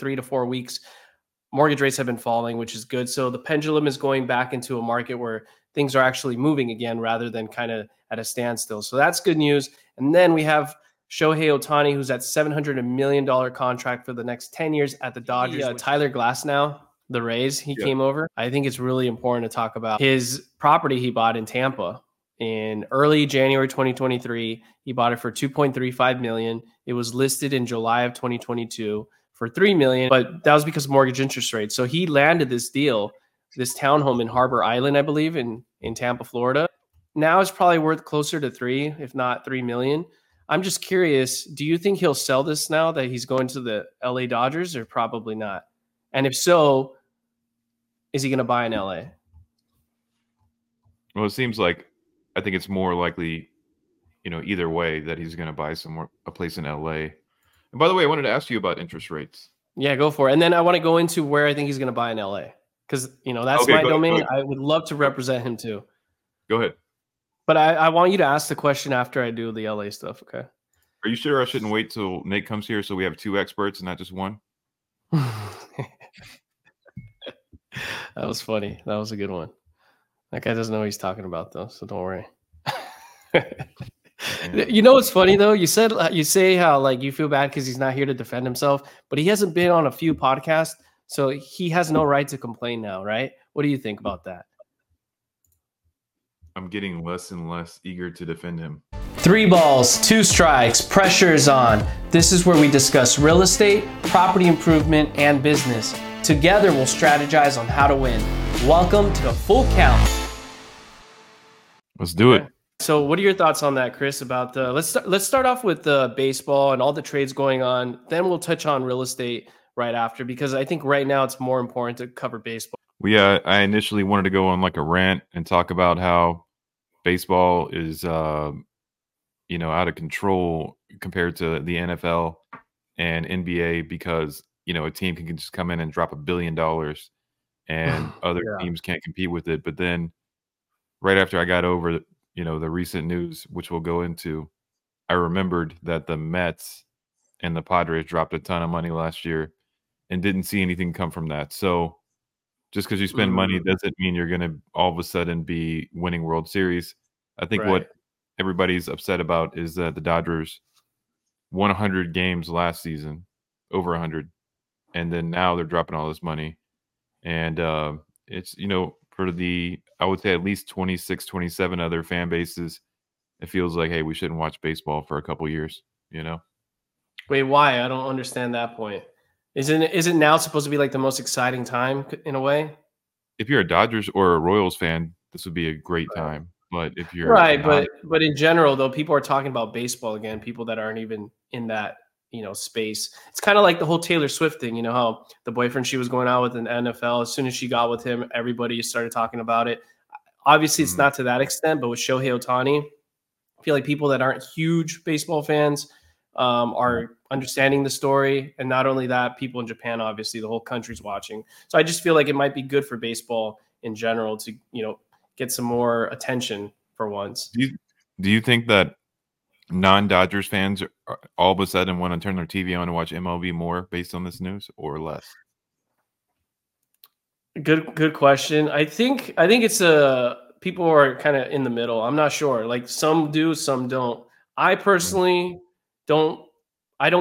3 to 4 weeks, mortgage rates have been falling, which is good. So the pendulum is going back into a market where things are actually moving again rather than kind of at a standstill. So that's good news. And then we have Shohei Ohtani, who's at $700 million contract for the next 10 years at the Dodgers. Tyler Glasnow, the Rays, he came over. I think it's really important to talk about his property he bought in Tampa in early January 2023. He bought it for $2.35 million. It was listed in July of 2022 for $3 million, but that was because of mortgage interest rates. So he landed this deal, this townhome in Harbor Island, I believe, in Tampa, Florida. Now it's probably worth closer to $3 million, if not $3 million. I'm just curious, do you think he'll sell this now that he's going to the LA Dodgers, or probably not? And if so, is he going to buy in LA? Well, it seems like, I think it's more likely, you know, either way that he's going to buy a place in LA. And by the way, I wanted to ask you about interest rates. Yeah, go for it. And then I want to go into where I think he's going to buy in LA, because, you know, that's my domain. I would love to represent him too. Go ahead. But I want you to ask the question after I do the LA stuff. Okay. Are you sure I shouldn't wait till Nate comes here so we have two experts and not just one? That was funny. That was a good one. That guy doesn't know what he's talking about, though, so don't worry. You know what's funny, though? You say how, like, you feel bad because he's not here to defend himself, but he hasn't been on a few podcasts, so he has no right to complain now, right? What do you think about that? I'm getting less and less eager to defend him. 3 balls, 2 strikes, pressure's on. This is where we discuss real estate, property improvement, and business. Together, we'll strategize on how to win. Welcome to the Full Count. Let's do it. So what are your thoughts on that, Chris, about the let's start off with the baseball and all the trades going on. Then we'll touch on real estate right after, because I think right now it's more important to cover baseball. I initially wanted to go on like a rant and talk about how baseball is out of control compared to the NFL and NBA, because, you know, a team can just come in and drop $1 billion and other teams can't compete with it. But then right after I got over, you know, the recent news, which we'll go into, I remembered that the Mets and the Padres dropped a ton of money last year and didn't see anything come from that. So just because you spend money doesn't mean you're going to all of a sudden be winning World Series. I think what everybody's upset about is that the Dodgers won 100 games last season, over 100, and then now they're dropping all this money. And it's, you know, for the, I would say at least 26, 27 other fan bases, it feels like, hey, we shouldn't watch baseball for a couple years, you know? Wait, why? I don't understand that point. Isn't now supposed to be like the most exciting time in a way? If you're a Dodgers or a Royals fan, this would be a great time. But if you're but in general, though, people are talking about baseball again, people that aren't even in that, you know, space. It's kind of like the whole Taylor Swift thing, you know, how the boyfriend she was going out with in the NFL, as soon as she got with him, everybody started talking about it. Obviously, it's not to that extent, but with Shohei Ohtani, I feel like people that aren't huge baseball fans are understanding the story. And not only that, people in Japan, obviously, the whole country's watching. So I just feel like it might be good for baseball in general to, you know, get some more attention for once. Do you think that non-Dodgers fans all of a sudden want to turn their TV on and watch MLB more based on this news, or less? Good question. I think it's people are kind of in the middle. I'm not sure. Like, some do, some don't. I personally don't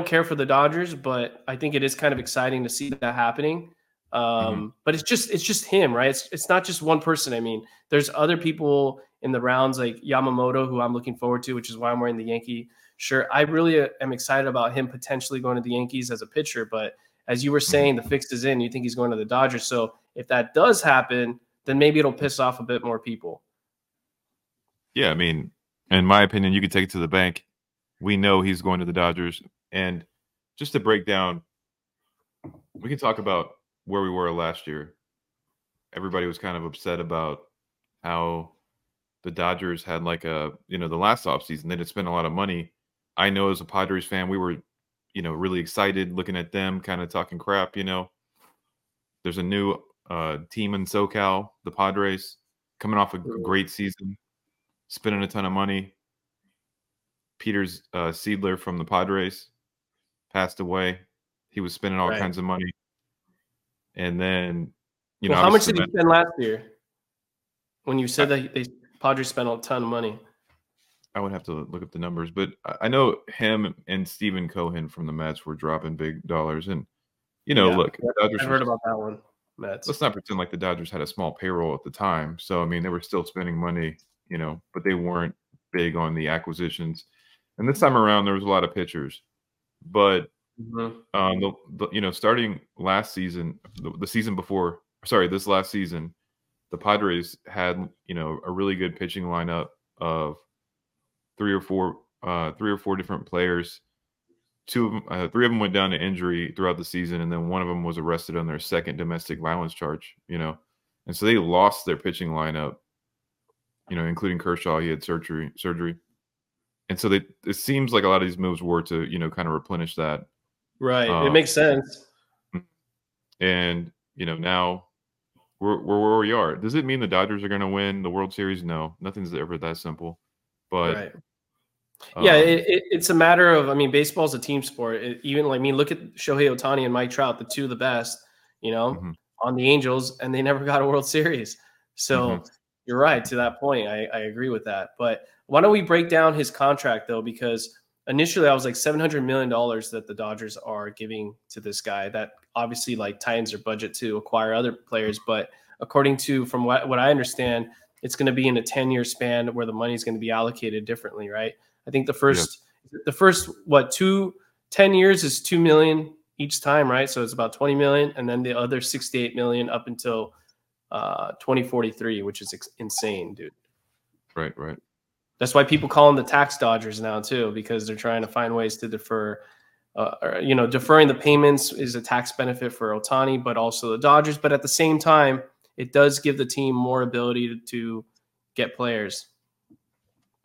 care for the Dodgers, but I think it is kind of exciting to see that happening. But it's just him, right? It's not just one person. I mean, there's other people in the rounds like Yamamoto, who I'm looking forward to, which is why I'm wearing the Yankee shirt. I really am excited about him potentially going to the Yankees as a pitcher. But as you were saying, the fix is in. You think he's going to the Dodgers. So if that does happen, then maybe it'll piss off a bit more people. Yeah, I mean, in my opinion, you could take it to the bank. We know he's going to the Dodgers. And just to break down, we can talk about where we were last year. Everybody was kind of upset about how the Dodgers had like a, you know, the last offseason, they didn't spend a lot of money. I know as a Padres fan, we were, you know, really excited looking at them, kind of talking crap, you know. There's a new team in SoCal, the Padres, coming off a great season, spending a ton of money. Peter Seidler from the Padres passed away. He He was spending all kinds of money. And then, you know, how much did he spend last year? When you said that the Padres spent a ton of money. I would have to look up the numbers, but I know him and Stephen Cohen from the Mets were dropping big dollars. And, you know, look, I've heard about that one. Mets. Let's not pretend like the Dodgers had a small payroll at the time. So, I mean, they were still spending money, you know, but they weren't big on the acquisitions. And this time around, there was a lot of pitchers. But, you know, starting last season, the season before, sorry, this last season, the Padres had, you know, a really good pitching lineup of three or four different players. Three of them went down to injury throughout the season, and then one of them was arrested on their second domestic violence charge, you know. And so they lost their pitching lineup, you know, including Kershaw. He had surgery. And so it seems like a lot of these moves were to, you know, kind of replenish that. Right. It makes sense. And, you know, now we're where we are. Does it mean the Dodgers are going to win the World Series? No. Nothing's ever that simple. But right. Yeah, it's a matter of, I mean, baseball's a team sport. Look at Shohei Ohtani and Mike Trout, the two of the best, you know, on the Angels, and they never got a World Series. So you're right to that point. I agree with that. But why don't we break down his contract, though? Because initially I was like $700 million that the Dodgers are giving to this guy. That obviously like tightens their budget to acquire other players. But according to, from what I understand, it's going to be in a 10-year span where the money's going to be allocated differently, right? I think the first 10 years is $2 million each time, right? So it's about $20 million, and then the other $68 million up until 2043, which is insane, dude. Right. That's why people call them the tax dodgers now too, because they're trying to find ways to defer. You know, deferring the payments is a tax benefit for Ohtani, but also the Dodgers. But at the same time, it does give the team more ability to get players.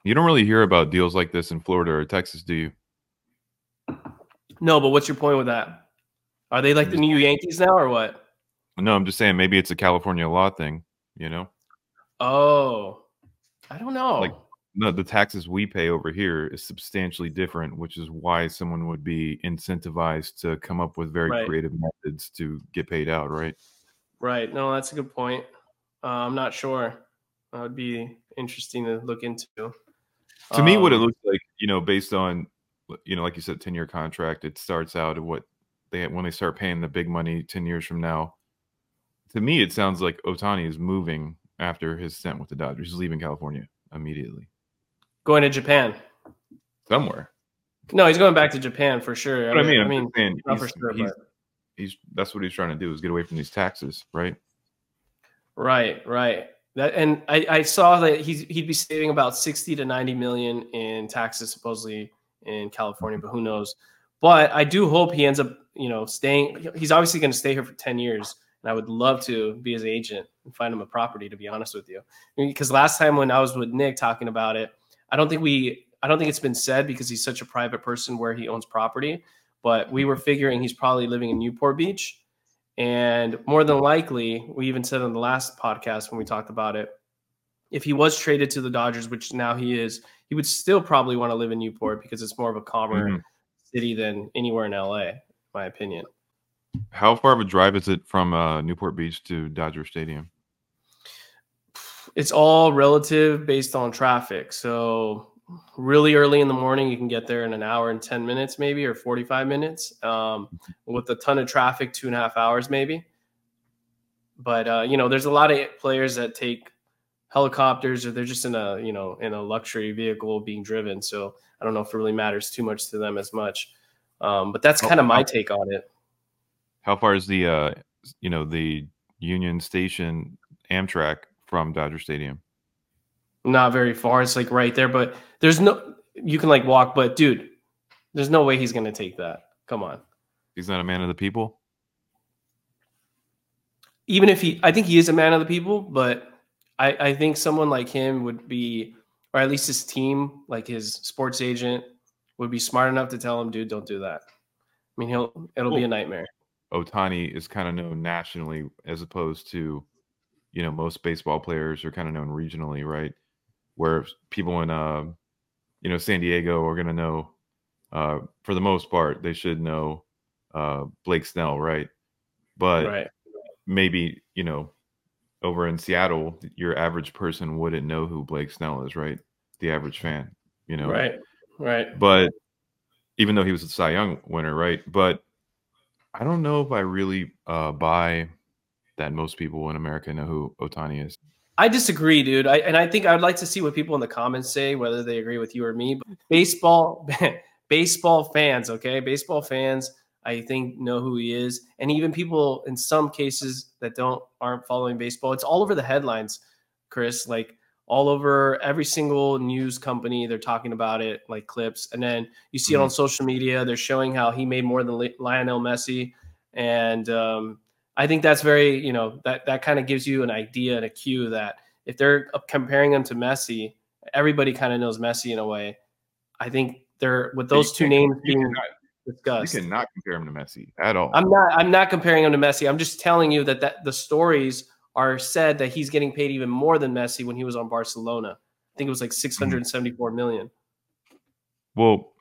You don't really hear about deals like this in Florida or Texas, do you? No, but what's your point with that? Are they like the new Yankees now or what? No, I'm just saying maybe it's a California law thing, you know? Oh, I don't know. Like, no, the taxes we pay over here is substantially different, which is why someone would be incentivized to come up with very creative methods to get paid out, right? Right. No, that's a good point. I'm not sure. That would be interesting to look into. To me, what it looks like, you know, based on, you know, like you said, 10-year contract, it starts out at when they start paying the big money 10 years from now. To me, it sounds like Ohtani is moving after his stint with the Dodgers. He's leaving California immediately. Going to Japan. Somewhere. No, he's going back to Japan for sure. I mean, not for sure, but that's what he's trying to do, is get away from these taxes, right? Right. I saw that he'd be saving about 60 to 90 million in taxes supposedly in California, but who knows? But I do hope he ends up, you know, staying. He's obviously going to stay here for 10 years, and I would love to be his agent and find him a property, to be honest with you. Because last time when I was with Nick talking about it, I don't think it's been said because he's such a private person where he owns property, but we were figuring he's probably living in Newport Beach. And more than likely, we even said on the last podcast when we talked about it, if he was traded to the Dodgers, which now he is, he would still probably want to live in Newport because it's more of a calmer city than anywhere in LA, in my opinion. How far of a drive is it from Newport Beach to Dodger Stadium? It's all relative based on traffic. So really early in the morning, you can get there in an hour and 10 minutes, maybe, or 45 minutes. With a ton of traffic, 2.5 hours, maybe. But, you know, there's a lot of players that take helicopters, or they're just in a luxury vehicle being driven. So I don't know if it really matters too much to them as much. But that's kind of my take on it. How far is the, you know, the Union Station Amtrak from Dodger Stadium? Not very far. It's like right there, but you can like walk, but dude, there's no way he's going to take that. Come on. He's not a man of the people. Even if I think he is a man of the people, but I think someone like him would be, or at least his team, like his sports agent would be smart enough to tell him, dude, don't do that. I mean, it'll be a nightmare. Ohtani is kind of known nationally as opposed to, you know, most baseball players are kind of known regionally, right? Where people in, you know, San Diego are going to know, for the most part, they should know Blake Snell, right? But maybe, you know, over in Seattle, your average person wouldn't know who Blake Snell is, right? The average fan, you know. Right. But even though he was a Cy Young winner, right? But I don't know if I really buy that most people in America know who Ohtani is. I disagree, dude. I think I'd like to see what people in the comments say, whether they agree with you or me. But baseball fans, okay? Baseball fans, I think, know who he is. And even people in some cases that aren't following baseball. It's all over the headlines, Chris. Like, all over every single news company, they're talking about it, like clips. And then you see it on social media. They're showing how he made more than Lionel Messi. And I think that's very, you know, that kind of gives you an idea and a cue that if they're comparing him to Messi, everybody kind of knows Messi in a way. I think they're with those two names being discussed. You cannot compare him to Messi at all. I'm not comparing him to Messi. I'm just telling you that the stories are said that he's getting paid even more than Messi when he was on Barcelona. I think it was like $674 million. Well,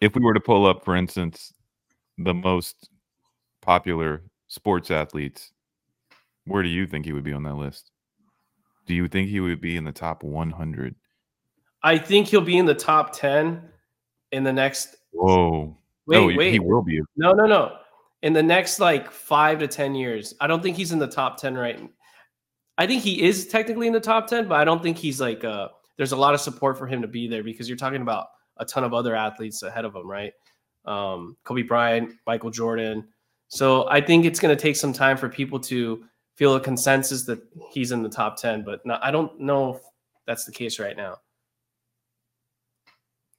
if we were to pull up, for instance, the most popular sports athletes, where do you think he would be on that list? Do you think he would be in the top 100? I think he'll be in the top 10 in the next. Whoa. Wait. He will be. No. In the next, like, 5 to 10 years, I don't think he's in the top 10 right. I think he is technically in the top 10, but I don't think he's like there's a lot of support for him to be there because you're talking about a ton of other athletes ahead of him, right? Kobe Bryant, Michael Jordan. So I think it's going to take some time for people to feel a consensus that he's in the top 10, but I don't know if that's the case right now.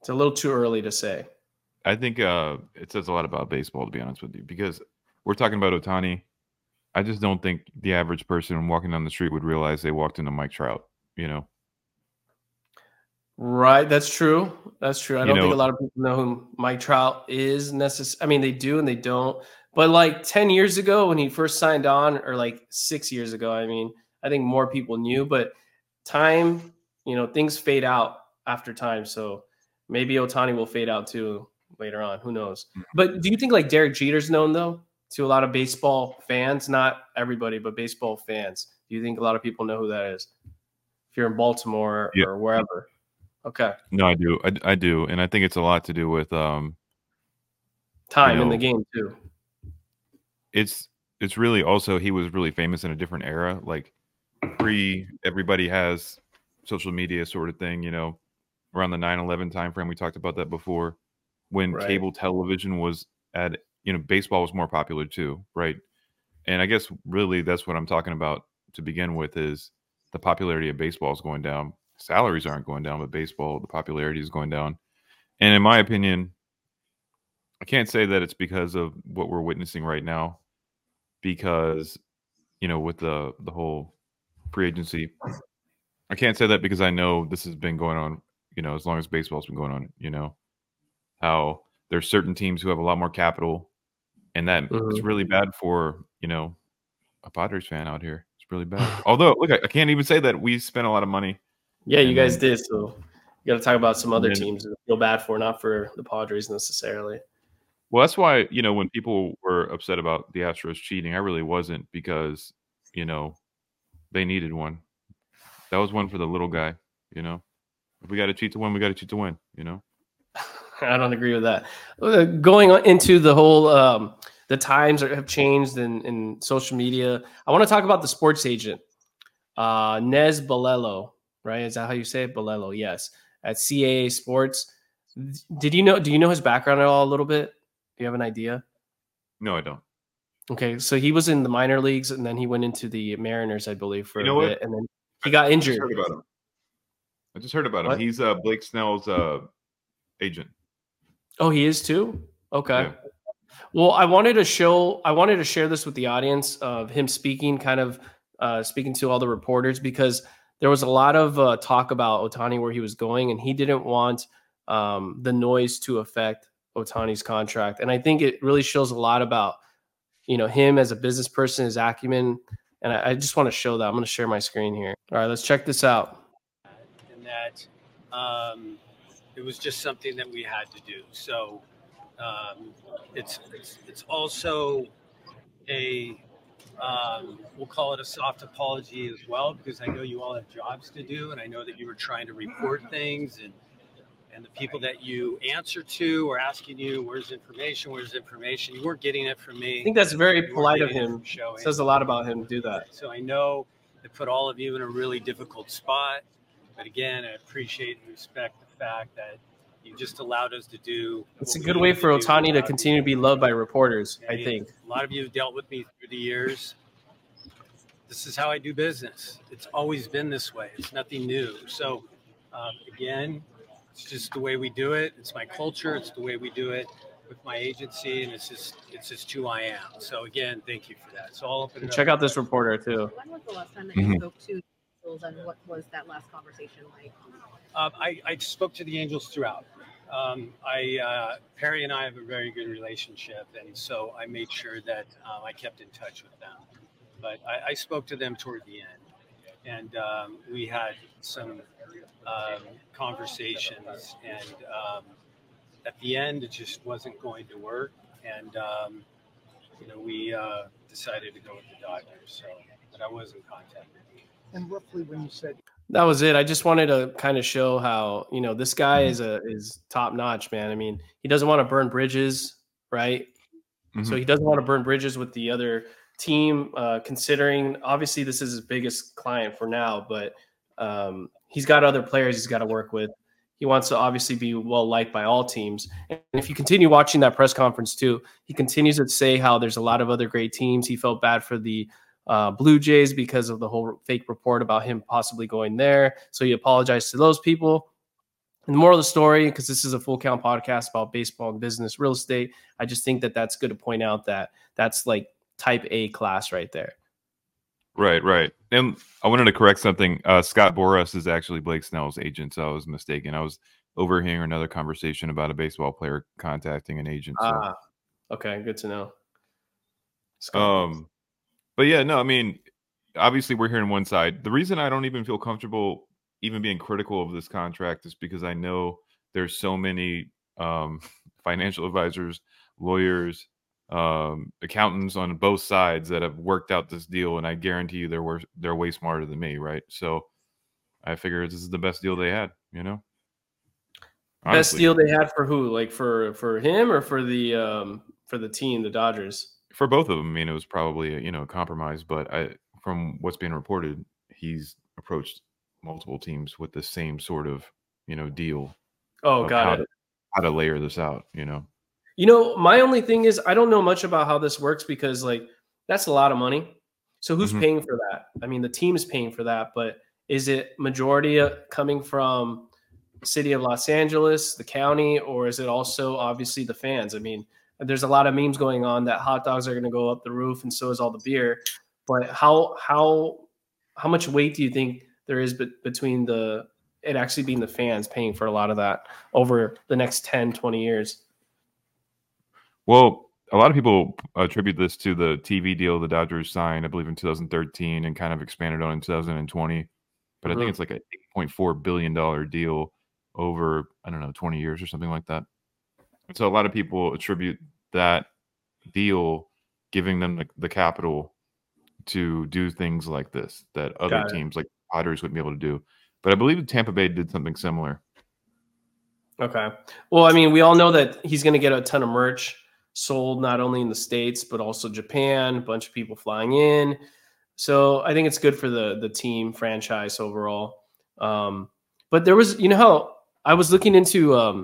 It's a little too early to say. I think it says a lot about baseball, to be honest with you, because we're talking about Ohtani. I just don't think the average person walking down the street would realize they walked into Mike Trout, you know? Right. That's true. I don't think a lot of people know who Mike Trout is necessarily. I mean, they do and they don't. But like 10 years ago when he first signed on, or like 6 years ago, I mean, I think more people knew. But time, you know, things fade out after time. So maybe Ohtani will fade out too later on, who knows? But do you think like Derek Jeter's known though to a lot of baseball fans? Not everybody, but baseball fans. Do you think a lot of people know who that is? If you're in Baltimore or wherever, okay. No, I do. I do, and I think it's a lot to do with time in the game too. It's really also he was really famous in a different era, like pre everybody has social media sort of thing. You know, around the 9/11 timeframe, we talked about that before. When cable television was at, you know, baseball was more popular too, right? And I guess really that's what I'm talking about to begin with is the popularity of baseball is going down. Salaries aren't going down, but baseball, the popularity is going down. And in my opinion, I can't say that it's because of what we're witnessing right now because, you know, with the whole free agency, I can't say that because I know this has been going on, you know, as long as baseball's been going on, you know. How there's certain teams who have a lot more capital, and that is really bad for, you know, a Padres fan out here. It's really bad. Although, look, I can't even say that we spent a lot of money. Yeah, you guys did. So you got to talk about some other teams that feel bad for, not for the Padres necessarily. Well, that's why, you know, when people were upset about the Astros cheating, I really wasn't because, you know, they needed one. That was one for the little guy, you know. If we got to cheat to win, we got to cheat to win, you know. I don't agree with that. Going into the whole, the times have changed in social media. I want to talk about the sports agent, Nez Bolello, right? Is that how you say it? Bolello, yes. At CAA Sports. Do you know his background at all a little bit? Do you have an idea? No, I don't. Okay. So he was in the minor leagues and then he went into the Mariners, I believe, for a bit. And then he got injured. I just heard about him. He's Blake Snell's agent. Oh, he is too? Okay. Yeah. Well, I wanted to share this with the audience of him speaking, kind of speaking to all the reporters, because there was a lot of talk about Ohtani, where he was going, and he didn't want the noise to affect Ohtani's contract. And I think it really shows a lot about, you know, him as a business person, his acumen. And I just want to show that. I'm going to share my screen here. All right, let's check this out. And that, it was just something that we had to do. So It's also a, we'll call it a soft apology as well, because I know you all have jobs to do, and I know that you were trying to report things, and the people that you answer to are asking you, where's information? You weren't getting it from me. I think that's very polite of him. It says a lot about him to do that. So I know it put all of you in a really difficult spot, but again, I appreciate and respect the fact that you just allowed us to do. It's a good way for Ohtani to continue to be loved by reporters, I think. A lot of you have dealt with me through the years. This is how I do business. It's always been this way. It's nothing new. So, again, it's just the way we do it. It's my culture. It's the way we do it with my agency, and it's just who I am. So, again, thank you for that. So I'll open it up. Check out this reporter, too. When was the last time that you spoke to Angels, and what was that last conversation like? I spoke to the Angels throughout. Perry and I have a very good relationship, and so I made sure that I kept in touch with them. But I spoke to them toward the end, and we had some conversations. And at the end, it just wasn't going to work, and we decided to go with the Dodgers. So, but I wasn't contacted. And roughly when you said. That was it. I just wanted to kind of show how, this guy is top notch, man. I mean, he doesn't want to burn bridges, right? Mm-hmm. So he doesn't want to burn bridges with the other team, considering obviously this is his biggest client for now, but he's got other players he's got to work with. He wants to obviously be well liked by all teams. And if you continue watching that press conference too, he continues to say how there's a lot of other great teams. He felt bad for the Blue Jays because of the whole fake report about him possibly going there. So he apologized to those people. And the moral of the story, because this is a Full Count podcast about baseball and business real estate, I just think that that's good to point out that that's like type A class right there. Right. And I wanted to correct something. Scott Boras is actually Blake Snell's agent, so I was mistaken. I was overhearing another conversation about a baseball player contacting an agent. Okay, good to know. Scott. But yeah, no, I mean, obviously we're hearing one side. The reason I don't even feel comfortable even being critical of this contract is because I know there's so many financial advisors, lawyers, accountants on both sides that have worked out this deal, and I guarantee you they're way smarter than me, right? So I figure this is the best deal they had, Honestly. Best deal they had for who? Like for him or for the team, the Dodgers? For both of them, I mean, it was probably a compromise. But from what's being reported, he's approached multiple teams with the same sort of deal. Oh, got it. How to layer this out, My only thing is I don't know much about how this works because that's a lot of money. So who's paying for that? I mean, the team is paying for that, but is it majority coming from the city of Los Angeles, the county, or is it also obviously the fans? I mean. There's a lot of memes going on that hot dogs are going to go up the roof, and so is all the beer. But how much weight do you think there is between it actually being the fans paying for a lot of that over the next 10, 20 years? Well, a lot of people attribute this to the TV deal the Dodgers signed, I believe, in 2013 and kind of expanded on in 2020. But I think it's like an $8.4 billion deal over, 20 years or something like that. So a lot of people attribute that deal, giving them the capital to do things like this that other teams like Padres wouldn't be able to do. But I believe Tampa Bay did something similar. Okay. Well, I mean, we all know that he's going to get a ton of merch sold not only in the States, but also Japan, a bunch of people flying in. So I think it's good for the team franchise overall. But there was, how I was looking into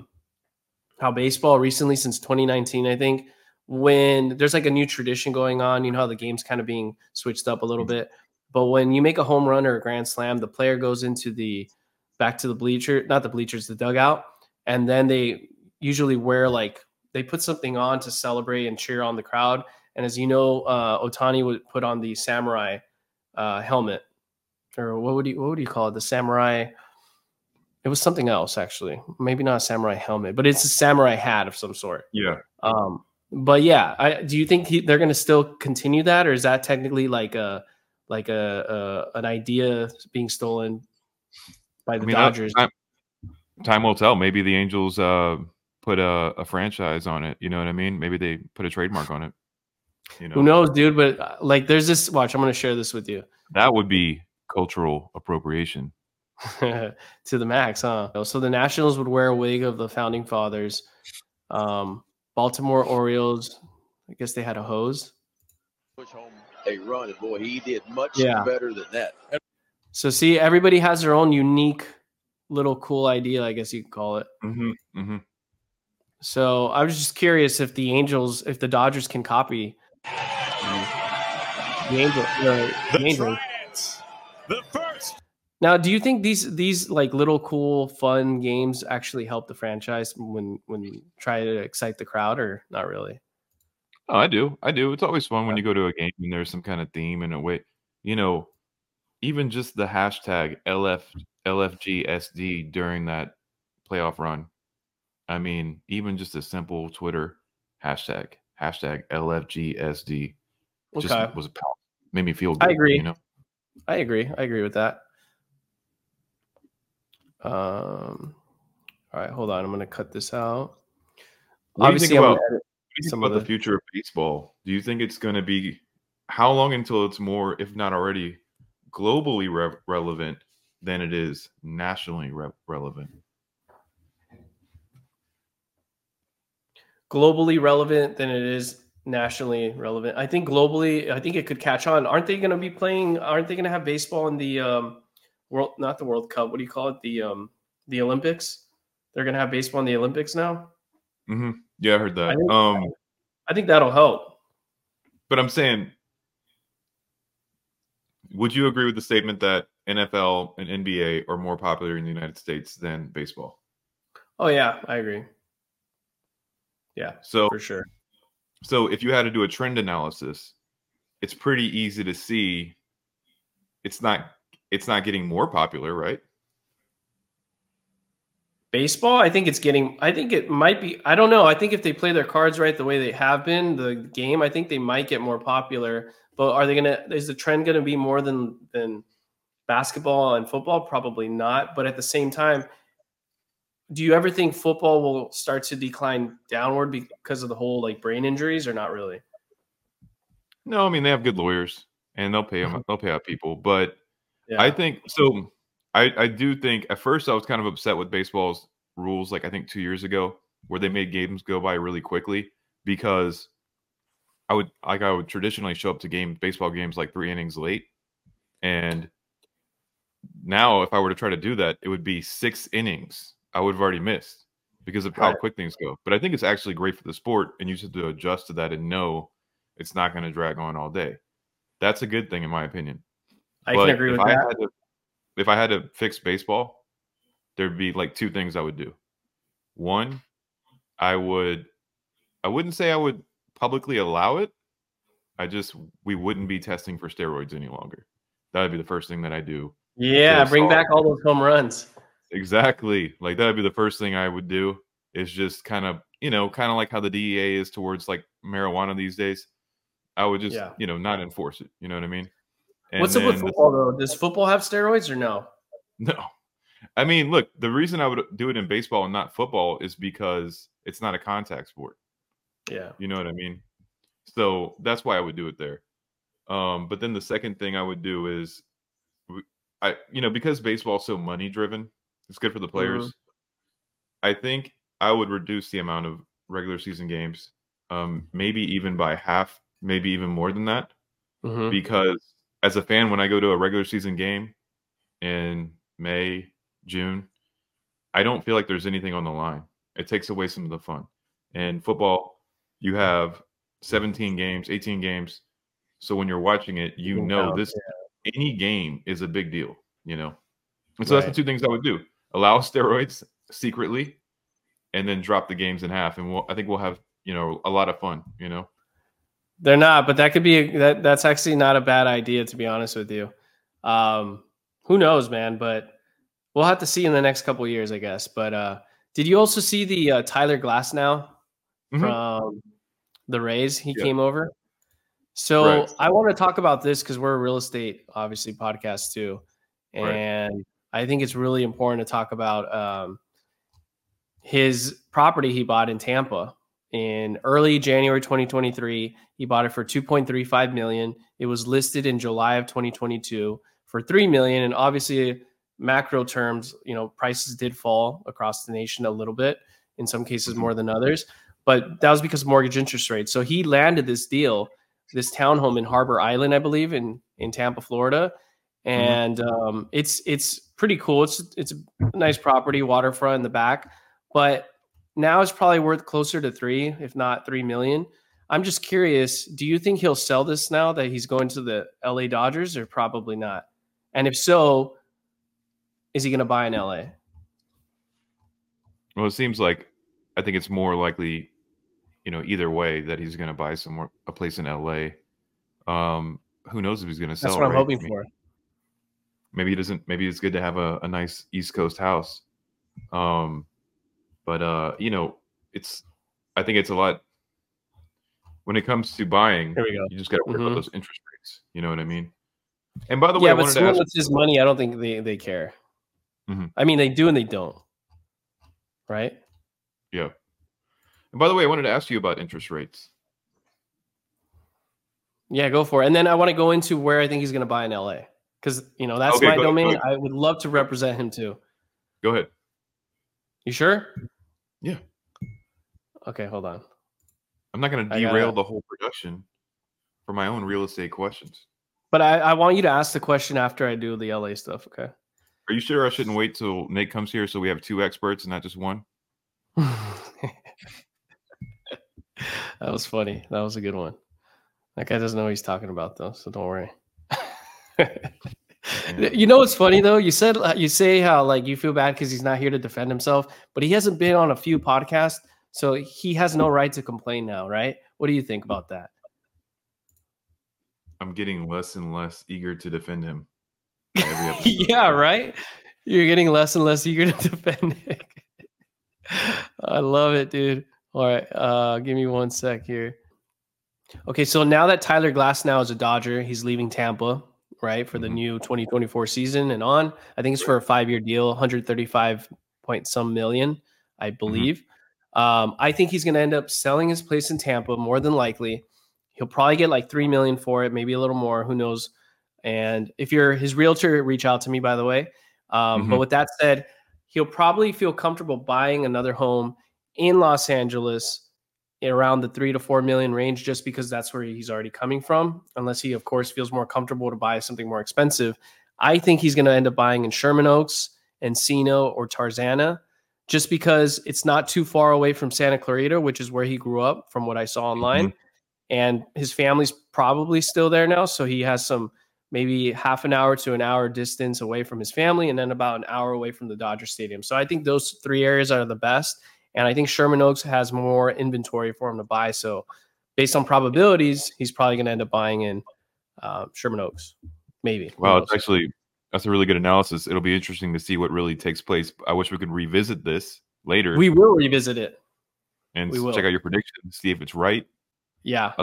how baseball recently since 2019, I think, when there's a new tradition going on, how the game's kind of being switched up a little bit. But when you make a home run or a grand slam, the player goes into the dugout. And then they usually wear they put something on to celebrate and cheer on the crowd. And as Ohtani would put on the samurai helmet, or what would you call it? The samurai. It was something else, actually. Maybe not a samurai helmet, but it's a samurai hat of some sort. Yeah. But yeah, do you think they're going to still continue that, or is that technically an idea being stolen by the Dodgers? Time will tell. Maybe the Angels put a franchise on it. You know what I mean? Maybe they put a trademark on it. You know? Who knows, dude? But like, there's this. Watch, I'm going to share this with you. That would be cultural appropriation. To the max, huh? So the Nationals would wear a wig of the founding fathers. Baltimore Orioles, I guess they had a hose. Push home a run, and boy, he did much better than that. So see, everybody has their own unique little cool idea, I guess you could call it. Mm-hmm, mm-hmm. So I was just curious if the Angels, if the Dodgers can copy the Angels. The Angels. The first. Now, do you think these like little cool fun games actually help the franchise when you try to excite the crowd, or not really? Oh, I do. It's always fun when you go to a game and there's some kind of theme in a way. You know, even just the hashtag LFGSD during that playoff run. I mean, even just a simple Twitter hashtag LFGSD just was made me feel good. I agree. You know? I agree with that. All right, hold on. I'm going to cut this out. What do you think about the future of baseball? Do you think it's going to be, how long until it's more, if not already, globally relevant than it is nationally relevant? Globally relevant than it is nationally relevant. I think globally, I think it could catch on. Aren't they going to have baseball in the World, not the World Cup. What do you call it? The Olympics. They're gonna have baseball in the Olympics now. Mm-hmm. Yeah, I heard that. I think that'll help. But I'm saying, would you agree with the statement that NFL and NBA are more popular in the United States than baseball? Oh yeah, I agree. Yeah, so for sure. So if you had to do a trend analysis, it's pretty easy to see. It's not getting more popular, right? Baseball, I think it might be. I don't know. I think if they play their cards right the way they have been, the game, I think they might get more popular. But is the trend going to be more than basketball and football? Probably not. But at the same time, do you ever think football will start to decline downward because of the whole like brain injuries, or not really? No, I mean, they have good lawyers and they'll pay out people, but. Yeah. I think so. I do think at first I was kind of upset with baseball's rules, like I think 2 years ago, where they made games go by really quickly, because I would traditionally show up to baseball games like 3 innings late. And now if I were to try to do that, it would be 6 innings I would have already missed because of how quick things go. But I think it's actually great for the sport, and you just have to adjust to that and know it's not going to drag on all day. That's a good thing in my opinion. I can agree with that. If I had to fix baseball, there'd be like 2 things I would do. One, I wouldn't say I would publicly allow it. We wouldn't be testing for steroids any longer. That would be the first thing that I do. Yeah, bring back all those home runs. Exactly. Like that would be the first thing I would do, is just kind of like how the DEA is towards like marijuana these days. I would just, not enforce it. You know what I mean? And what's up with football, though? Does football have steroids or no? No. I mean, look, the reason I would do it in baseball and not football is because it's not a contact sport. Yeah. You know what I mean? So that's why I would do it there. But then the second thing I would do is, because baseball's so money-driven, it's good for the players. Mm-hmm. I think I would reduce the amount of regular season games, maybe even by half, maybe even more than that, mm-hmm. because as a fan, when I go to a regular season game in May, June, I don't feel like there's anything on the line. It takes away some of the fun. And football, you have 17 games, 18 games. So when you're watching it, any game is a big deal, you know? And so that's the 2 things I would do. Allow steroids secretly and then drop the games in half. And I think we'll have, a lot of fun, you know? They're not, but that could be that. That's actually not a bad idea, to be honest with you. Who knows, man? But we'll have to see in the next couple of years, I guess. But did you also see the Tyler Glasnow mm-hmm. from the Rays? He came over. So I want to talk about this because we're a real estate, obviously, podcast too, and I think it's really important to talk about his property he bought in Tampa in early January 2023. He bought it for $2.35 million. It was listed in July of 2022 for $3 million. And obviously, macro terms, you know, prices did fall across the nation a little bit, in some cases more than others. But that was because of mortgage interest rates. So he landed this deal, this townhome in Harbor Island, I believe, in Tampa, Florida. And it's pretty cool. It's a nice property, waterfront in the back. But now it's probably worth closer to $3 million, if not $3 million. I'm just curious, do you think he'll sell this now that he's going to the LA Dodgers, or probably not? And if so, is he going to buy in LA? Well, it seems like, I think it's more likely, you know, either way that he's going to buy somewhere, a place in LA. Who knows if he's going to sell? That's what I'm hoping for. Maybe he doesn't. Maybe it's good to have a nice East Coast house. But you know, it's, I think it's a lot when it comes to buying. There we go. You just got to worry about those interest rates. You know what I mean? And by the way, yeah, I but someone with his money, I don't think they care. Mm-hmm. I mean, they do and they don't, right? Yeah. And by the way, I wanted to ask you about interest rates. Yeah, go for it. And then I want to go into where I think he's going to buy in LA, because, you know, that's my domain. I would love to represent him too. Go ahead. You sure? Yeah. Okay, hold on. I'm not going to derail the whole production for my own real estate questions. But I want you to ask the question after I do the LA stuff, okay? Are you sure I shouldn't wait till Nate comes here so we have two experts and not just one? That was funny. That was a good one. That guy doesn't know what he's talking about, though, so don't worry. You know what's funny, though? You say how, like, you feel bad because he's not here to defend himself, but he hasn't been on a few podcasts, so he has no right to complain now, right? What do you think about that? I'm getting less and less eager to defend him. Yeah, right? You're getting less and less eager to defend him. I love it, dude. All right, give me one sec here. Okay, so now that Tyler Glasnow is a Dodger, he's leaving Tampa, right, for the new 2024 season and on. I think it's for a 5-year deal, 135 point some million, I believe. I think he's going to end up selling his place in Tampa, more than likely. He'll probably get like $3 million for it, maybe a little more. Who knows? And if you're his realtor, reach out to me, by the way. But with that said, he'll probably feel comfortable buying another home in Los Angeles around the $3 to $4 million range, just because that's where he's already coming from, unless he, of course, feels more comfortable to buy something more expensive. I think he's going to end up buying in Sherman Oaks, Encino, or Tarzana, just because it's not too far away from Santa Clarita, which is where he grew up, from what I saw online. And his family's probably still there now, so he has some maybe half an hour to an hour distance away from his family, and then about an hour away from the Dodger Stadium. So I think those three areas are the best, and I think Sherman Oaks has more inventory for him to buy. So based on probabilities, he's probably going to end up buying in Sherman Oaks, maybe. Wow, it's actually, that's a really good analysis. It'll be interesting to see what really takes place. I wish we could revisit this later. We will revisit it. And check out your predictions, see if it's right. Yeah.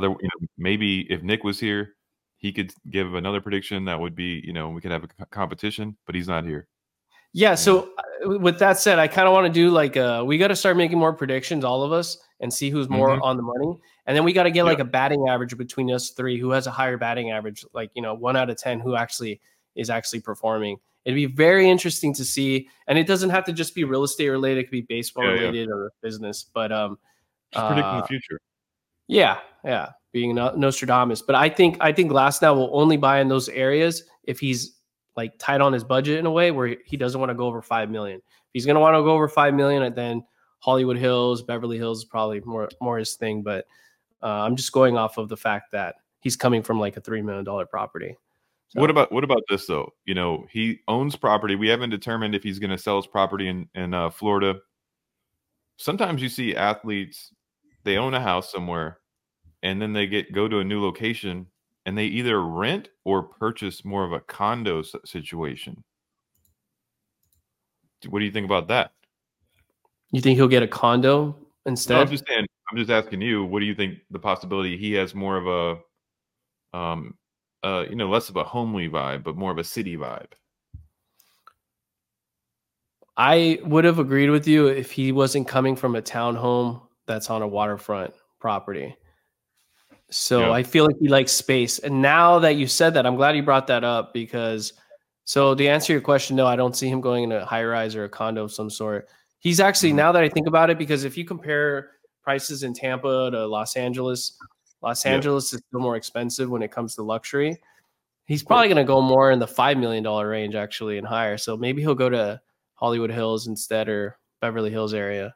Maybe if Nick was here, he could give another prediction that would be, you know, we could have a competition, but he's not here. Yeah. So with that said, I kind of want to do like we got to start making more predictions, all of us, and see who's more on the money. And then we got to get like a batting average between us three, who has a higher batting average, like, you know, 1 out of 10, who actually is actually performing. It'd be very interesting to see. And it doesn't have to just be real estate related. It could be baseball related or business, but just predicting the future. Yeah, being Nostradamus. But I think Glasnow will only buy in those areas if he's like tight on his budget in a way where he doesn't want to go over $5 million. If he's gonna want to go over $5 million, and then Hollywood Hills, Beverly Hills is probably more his thing. But I'm just going off of the fact that he's coming from like a $3 million property. So. What about this though? You know, he owns property. We haven't determined if he's gonna sell his property in Florida. Sometimes you see athletes. They own a house somewhere, and then they go to a new location, and they either rent or purchase more of a condo situation. What do you think about that? You think he'll get a condo instead? No, I'm just asking you. What do you think the possibility he has more of a, less of a homely vibe, but more of a city vibe? I would have agreed with you if he wasn't coming from a townhome that's on a waterfront property. So yeah. I feel like he likes space. And now that you said that, I'm glad you brought that up because so to answer your question, no, I don't see him going in a high rise or a condo of some sort. He's actually, now that I think about it, because if you compare prices in Tampa to Los Angeles is still more expensive when it comes to luxury. He's probably going to go more in the $5 million range actually and higher. So maybe he'll go to Hollywood Hills instead or Beverly Hills area.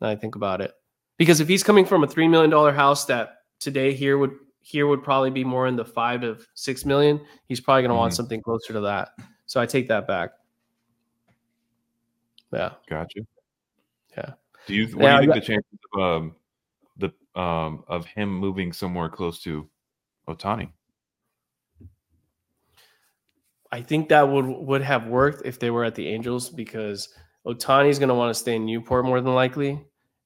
Now I think about it. Because if he's coming from a $3 million house that today here would probably be more in the $5 to $6 million. He's probably going to want something closer to that. So I take that back. Yeah. Gotcha. Yeah. What do you think the chances of him moving somewhere close to Ohtani? I think that would have worked if they were at the Angels because Ohtani's going to want to stay in Newport more than likely.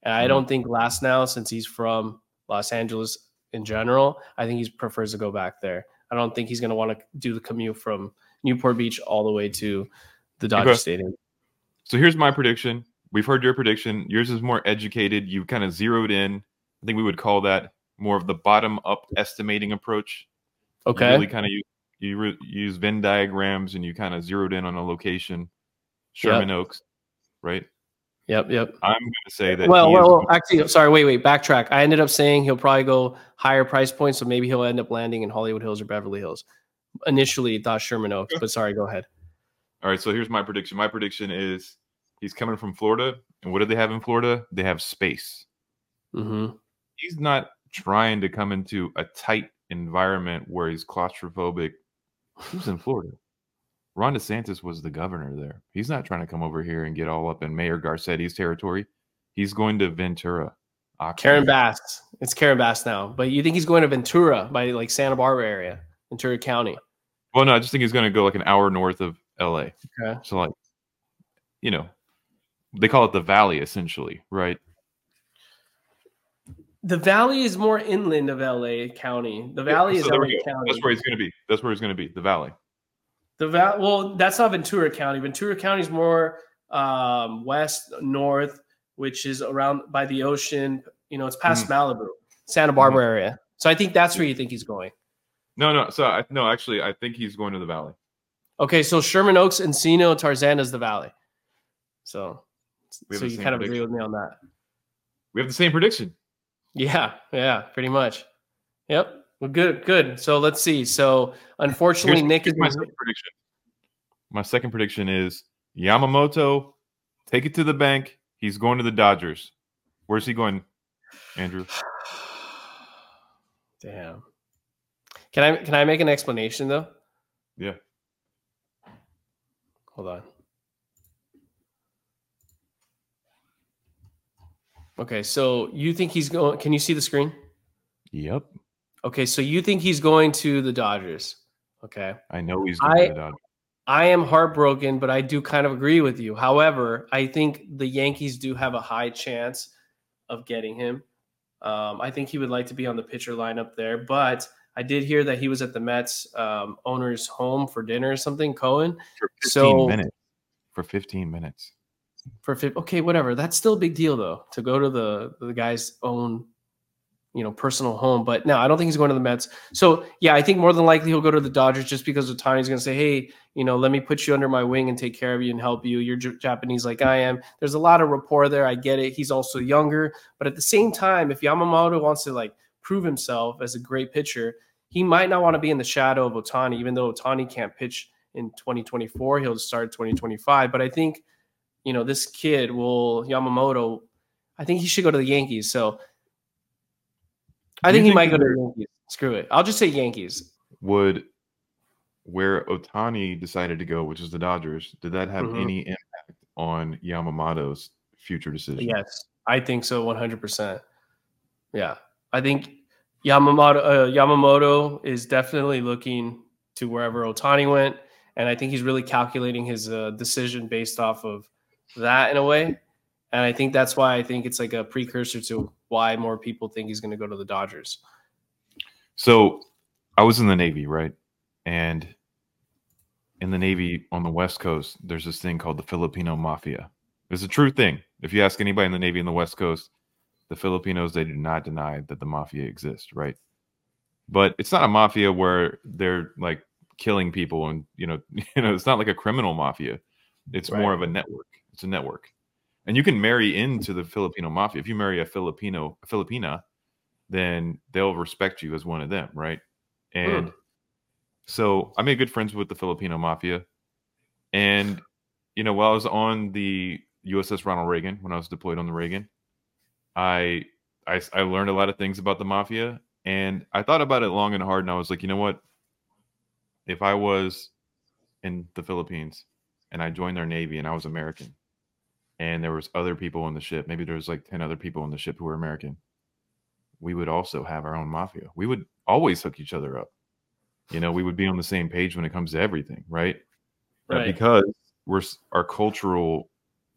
And I don't think Glasnow, since he's from Los Angeles in general, I think he prefers to go back there. I don't think he's going to want to do the commute from Newport Beach all the way to the Dodger Stadium. So here's my prediction. We've heard your prediction. Yours is more educated. You kind of zeroed in. I think we would call that more of the bottom-up estimating approach. Okay. You really kind of use Venn diagrams and you kind of zeroed in on a location, Sherman Oaks, right? Yep. I'm going to say that. Well, actually, sorry, wait, backtrack. I ended up saying he'll probably go higher price points, so maybe he'll end up landing in Hollywood Hills or Beverly Hills. Initially, thought Sherman Oaks, but sorry, go ahead. All right, so here's my prediction. My prediction is he's coming from Florida, and what do they have in Florida? They have space. Mm-hmm. He's not trying to come into a tight environment where he's claustrophobic. Who's in Florida? Ron DeSantis was the governor there. He's not trying to come over here and get all up in Mayor Garcetti's territory. He's going to Ventura. Karen Bass. It's Karen Bass now. But you think he's going to Ventura by like Santa Barbara area, Ventura County? Well, no, I just think he's going to go like an hour north of LA. Okay. So like, you know, they call it the Valley essentially, right? The Valley is more inland of LA County. The Valley is LA County. That's where he's going to be. That's where he's going to be. The Valley. Well, that's not Ventura County. Ventura County is more west, north, which is around by the ocean. You know, it's past Malibu, Santa Barbara area. So I think that's where you think he's going. No. Actually, I think he's going to the Valley. Okay, so Sherman Oaks, Encino, Tarzana is the Valley. So you kind of agree with me on that. We have the same prediction. Yeah, pretty much. Yep. Well, good. So let's see. So unfortunately, Nick is my second prediction. My second prediction is Yamamoto, take it to the bank. He's going to the Dodgers. Where's he going, Andrew? Damn. Can I make an explanation though? Yeah. Hold on. Okay, so you think he's going? Can you see the screen? Yep. Okay, so you think he's going to the Dodgers. Okay. I know he's going to the Dodgers. I am heartbroken, but I do kind of agree with you. However, I think the Yankees do have a high chance of getting him. I think he would like to be on the pitcher lineup there, but I did hear that he was at the Mets owner's home for dinner or something, Cohen. For 15 minutes. Okay, whatever. That's still a big deal, though, to go to the guy's own personal home. But no, I don't think he's going to the Mets. So yeah, I think more than likely he'll go to the Dodgers just because Ohtani's going to say, hey, let me put you under my wing and take care of you and help you. You're Japanese like I am. There's a lot of rapport there. I get it. He's also younger. But at the same time, if Yamamoto wants to prove himself as a great pitcher, he might not want to be in the shadow of Ohtani, even though Ohtani can't pitch in 2024. He'll start 2025. But I think, this kid Yamamoto, I think he should go to the Yankees. So I think he might go to the Yankees. Screw it. I'll just say Yankees. Where Ohtani decided to go, which is the Dodgers, did that have any impact on Yamamoto's future decision? Yes, I think so, 100%. Yeah, I think Yamamoto is definitely looking to wherever Ohtani went, and I think he's really calculating his decision based off of that in a way. And I think that's why I think it's like a precursor to why more people think he's going to go to the Dodgers. So I was in the Navy, right? And in the Navy on the West Coast, there's this thing called the Filipino Mafia. It's a true thing. If you ask anybody in the Navy on the West Coast, the Filipinos, they do not deny that the Mafia exists, right? But it's not a mafia where they're like killing people and, you know, it's not like a criminal mafia. It's right. More of a network. It's a network. And you can marry into the Filipino Mafia. If you marry a Filipina, then they'll respect you as one of them, right? And so I made good friends with the Filipino Mafia. And, you know, while I was on the USS Ronald Reagan, when I was deployed on the Reagan, I learned a lot of things about the Mafia. And I thought about it long and hard, and I was like, you know what? If I was in the Philippines and I joined their Navy and I was American, and there was other people on the ship, maybe there was like 10 other people on the ship who were American, we would also have our own mafia. We would always hook each other up. You know, we would be on the same page when it comes to everything, right? Right. Because our culture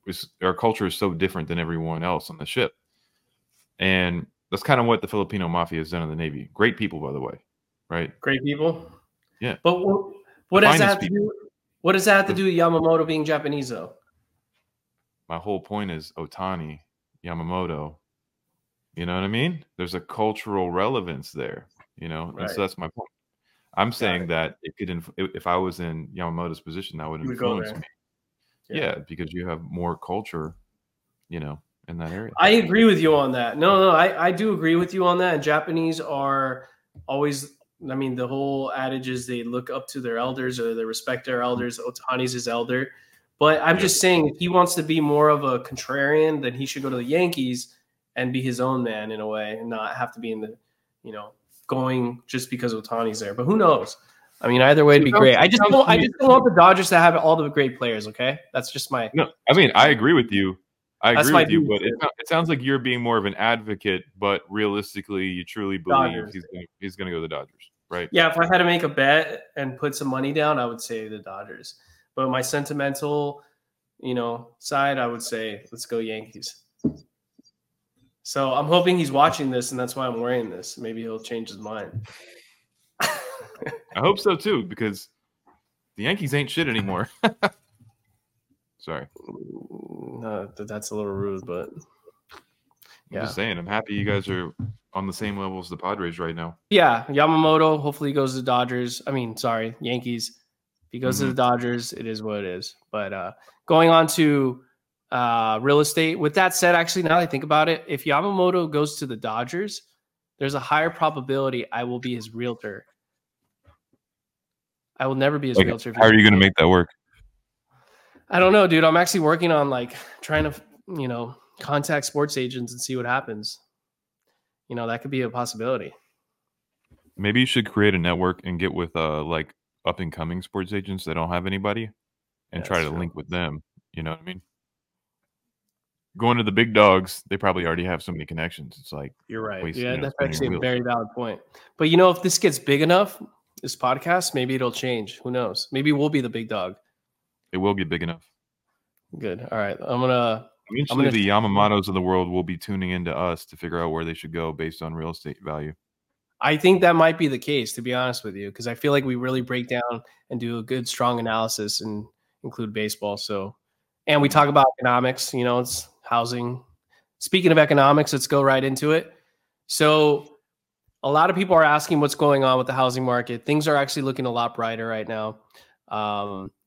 is so different than everyone else on the ship. And that's kind of what the Filipino Mafia has done in the Navy. Great people, by the way, right? Great people? Yeah. But what does that have to do with Yamamoto being Japanese, though? My whole point is Ohtani, Yamamoto. You know what I mean? There's a cultural relevance there, you know? Right. And so that's my point. I'm saying that it could, if I was in Yamamoto's position, that would influence me. Yeah, because you have more culture, you know, in that area. I agree with you on that. No, I do agree with you on that. And Japanese are always, I mean, the whole adage is they look up to their elders or they respect their elders. Ohtani's his elder. But I'm just saying, if he wants to be more of a contrarian, then he should go to the Yankees and be his own man in a way and not have to be in the, you know, going just because Ohtani's there. But who knows? I mean, either way, it'd be great. I just don't want the Dodgers to have all the great players, okay? That's just my... No, I mean, I agree with you. But it sounds like you're being more of an advocate, but realistically, you truly believe Dodgers. He's going to go to the Dodgers, right? Yeah, if I had to make a bet and put some money down, I would say the Dodgers. But my sentimental, you know, side, I would say, let's go Yankees. So I'm hoping he's watching this, and that's why I'm wearing this. Maybe he'll change his mind. I hope so, too, because the Yankees ain't shit anymore. Sorry. No, that's a little rude, but yeah. I'm just saying, I'm happy you guys are on the same level as the Padres right now. Yeah, Yamamoto hopefully goes to the Dodgers. I mean, sorry, Yankees. He goes to the Dodgers. It is what it is. But going on to real estate. With that said, actually, now that I think about it, if Yamamoto goes to the Dodgers, there's a higher probability I will be his realtor. I will never be his realtor. How are you going to make that work? I don't know, dude. I'm actually working on like trying to, you know, contact sports agents and see what happens. You know, that could be a possibility. Maybe you should create a network and get with like up and coming sports agents that don't have anybody and try to link with them. You know what I mean? Going to the big dogs, they probably already have so many connections. It's like, you're right. That's actually a very valid point. But you know, if this gets big enough, this podcast, maybe it'll change. Who knows? Maybe we'll be the big dog. It will get big enough. Good. All right. Eventually the Yamamotos of the world will be tuning into us to figure out where they should go based on real estate value. I think that might be the case, to be honest with you, because I feel like we really break down and do a good, strong analysis and include baseball. So, and we talk about economics, you know, it's housing. Speaking of economics, let's go right into it. So a lot of people are asking what's going on with the housing market. Things are actually looking a lot brighter right now.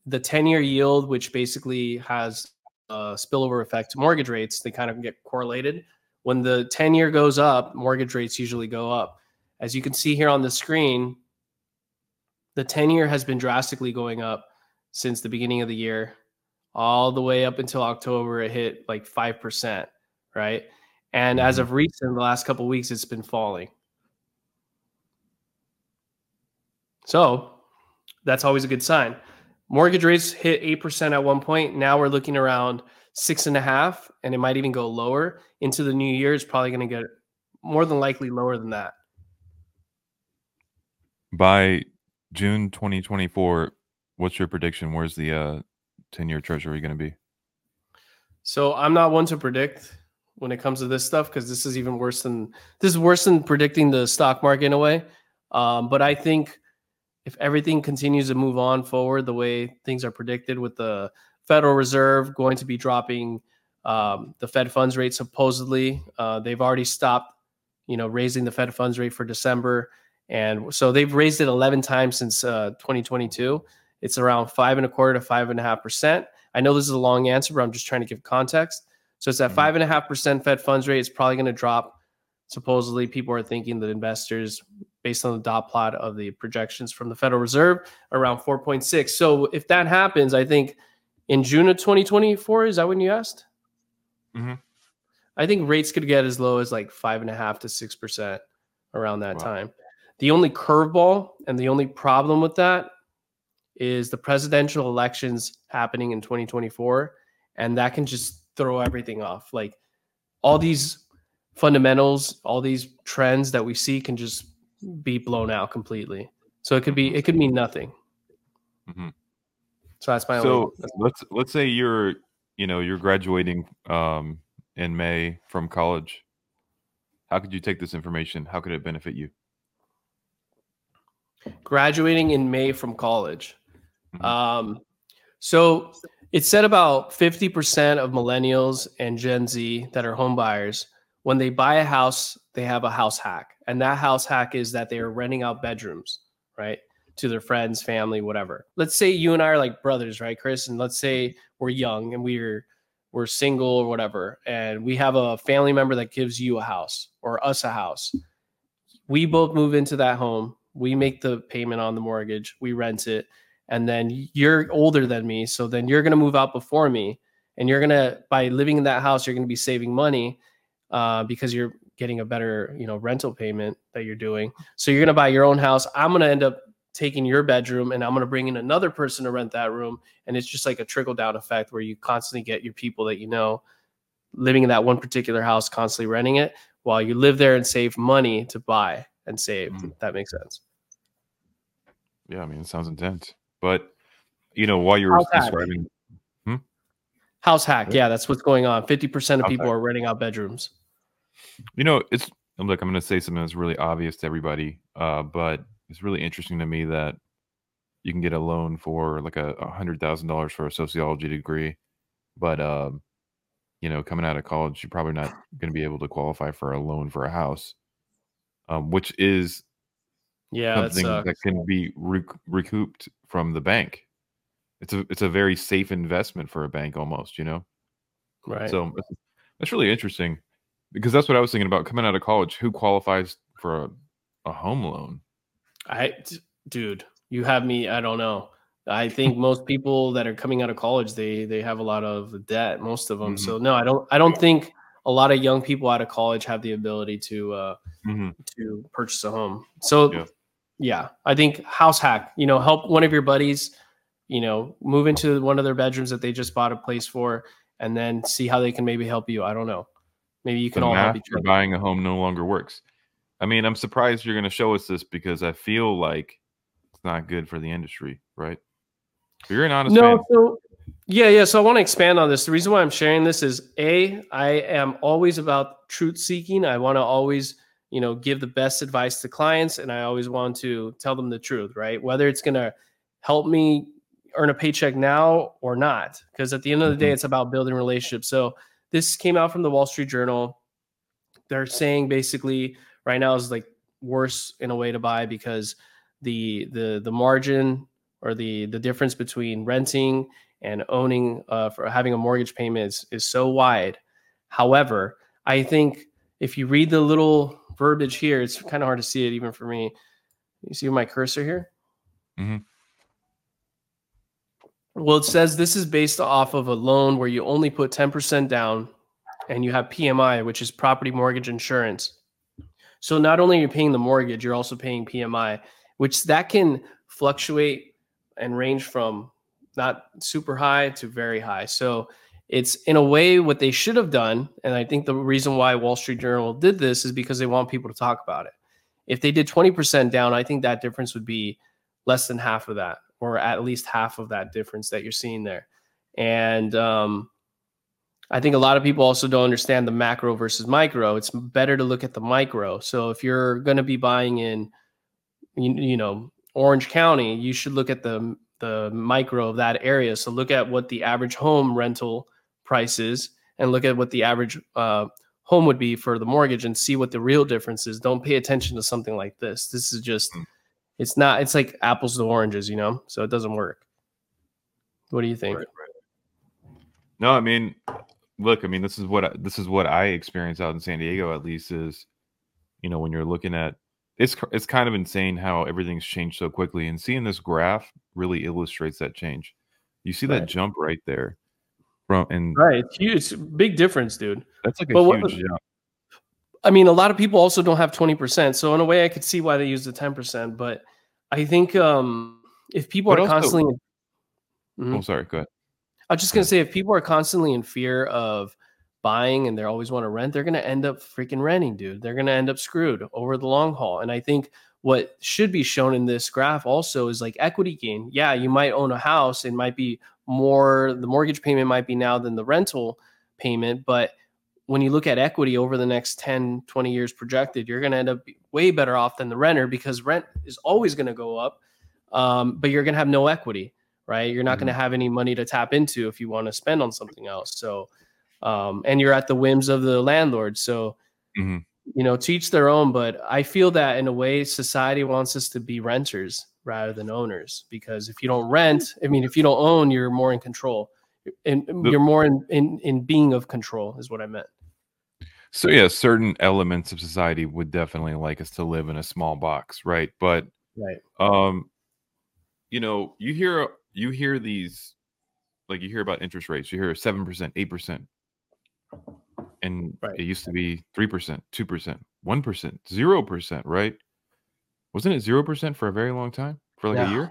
The 10-year yield, which basically has a spillover effect to mortgage rates, they kind of get correlated. When the 10-year goes up, mortgage rates usually go up. As you can see here on the screen, the 10-year has been drastically going up since the beginning of the year, all the way up until October. It hit like 5%, right? And as of recent, the last couple of weeks, it's been falling. So that's always a good sign. Mortgage rates hit 8% at one point. Now we're looking around 6.5%, and it might even go lower into the new year. It's probably going to get more than likely lower than that. By June 2024, what's your prediction? Where's the 10-year treasury going to be? So I'm not one to predict when it comes to this stuff, because this is even worse than predicting the stock market in a way. But I think if everything continues to move on forward the way things are predicted, with the Federal Reserve going to be dropping the Fed funds rate supposedly, they've already stopped, raising the Fed funds rate for December. And so they've raised it 11 times since 2022. It's around 5.25% to 5.5%. I know this is a long answer, but I'm just trying to give context. So it's at 5.5% Fed funds rate. It's probably going to drop. Supposedly, people are thinking that investors, based on the dot plot of the projections from the Federal Reserve, around 4.6. So if that happens, I think in June of 2024, is that when you asked? Mm-hmm. I think rates could get as low as like 5.5 to 6% around that time. The only curveball and the only problem with that is the presidential elections happening in 2024, and that can just throw everything off. Like all these fundamentals, all these trends that we see can just be blown out completely. So it could mean nothing. Mm-hmm. So that's my only. So let's say you're graduating in May from college. How could you take this information? How could it benefit you? Graduating in May from college. So it's said about 50% of millennials and Gen Z that are home buyers, when they buy a house, they have a house hack. And that house hack is that they are renting out bedrooms, right, to their friends, family, whatever. Let's say you and I are like brothers, right, Chris? And let's say we're young and we're single or whatever, and we have a family member that gives you a house or us a house. We both move into that home. We make the payment on the mortgage. We rent it. And then you're older than me. So then you're going to move out before me. And you're going to, by living in that house, you're going to be saving money because you're getting a better, rental payment that you're doing. So you're going to buy your own house. I'm going to end up taking your bedroom and I'm going to bring in another person to rent that room. And it's just like a trickle down effect where you constantly get your people that, living in that one particular house, constantly renting it while you live there and save money to buy and save. Mm-hmm. If that makes sense. Yeah, I mean, it sounds intense. But, while you were describing... House hack. Yeah, that's what's going on. 50% of people are renting out bedrooms. I'm going to say something that's really obvious to everybody, but it's really interesting to me that you can get a loan for like $100,000 for a sociology degree, but, coming out of college, you're probably not going to be able to qualify for a loan for a house, which is... Yeah, something that can be recouped from the bank. It's a very safe investment for a bank, almost. Right. So that's really interesting because that's what I was thinking about coming out of college. Who qualifies for a home loan? Dude, you have me. I don't know. I think most people that are coming out of college, they have a lot of debt. Most of them. Mm-hmm. So no, I don't think a lot of young people out of college have the ability to purchase a home. So. Yeah. Yeah, I think house hack, help one of your buddies, move into one of their bedrooms that they just bought a place for and then see how they can maybe help you. I don't know. Maybe you can all help each other. Buying a home no longer works. I mean, I'm surprised you're going to show us this because I feel like it's not good for the industry, right? If you're an honest man. So, yeah. So I want to expand on this. The reason why I'm sharing this is, I am always about truth seeking. I want to always give the best advice to clients. And I always want to tell them the truth, right? Whether it's going to help me earn a paycheck now or not, because at the end of the day, it's about building relationships. So this came out from the Wall Street Journal. They're saying basically right now is like worse in a way to buy because the margin or the difference between renting and owning for having a mortgage payment is so wide. However, I think if you read the little verbiage here, it's kind of hard to see it even for me. You see my cursor here? Mm-hmm. Well, it says this is based off of a loan where you only put 10% down and you have PMI, which is property mortgage insurance. So not only are you paying the mortgage, you're also paying PMI, which that can fluctuate and range from not super high to very high. So it's in a way what they should have done. And I think the reason why Wall Street Journal did this is because they want people to talk about it. If they did 20% down, I think that difference would be less than half of that, or at least half of that difference that you're seeing there. And I think a lot of people also don't understand the macro versus micro. It's better to look at the micro. So if you're going to be buying in, Orange County, you should look at the micro of that area. So look at what the average home rental price is and look at what the average home would be for the mortgage and see what the real difference is. Don't pay attention to something like this. This is just, it's not, it's like apples to oranges, you know, so it doesn't work. What do you think? Right. No, I mean, look, I mean, this is what I experience out in San Diego, at least, is, you know, when you're looking at, it's kind of insane how everything's changed so quickly, and seeing this graph really illustrates that change. You see that jump right there, bro, and right, it's huge, big difference, dude. That's like a huge jump. I mean, a lot of people also don't have 20%, so in a way, I could see why they use the 10%. But I think if people are constantly, go ahead. I was just gonna say, if people are constantly in fear of buying and they always want to rent, they're going to end up freaking renting, dude. They're going to end up screwed over the long haul. And I think what should be shown in this graph also is like equity gain. Yeah, you might own a house. It might be more, the mortgage payment might be now than the rental payment. But when you look at equity over the next 10, 20 years projected, you're going to end up way better off than the renter, because rent is always going to go up, but you're going to have no equity, right? You're not going to have any money to tap into if you want to spend on something else. So and you're at the whims of the landlord. So, you know, to each their own, but I feel that in a way society wants us to be renters rather than owners, because if you don't rent, I mean, if you don't own, you're more in control, and you're more in being of control is what I meant. So yeah, certain elements of society would definitely like us to live in a small box. Right. But, you know, you hear these, like you hear about interest rates, you hear 7%, 8%. And it used to be 3%, 2%, 1%, 0%, right? Wasn't it 0% for a very long time? For like a year?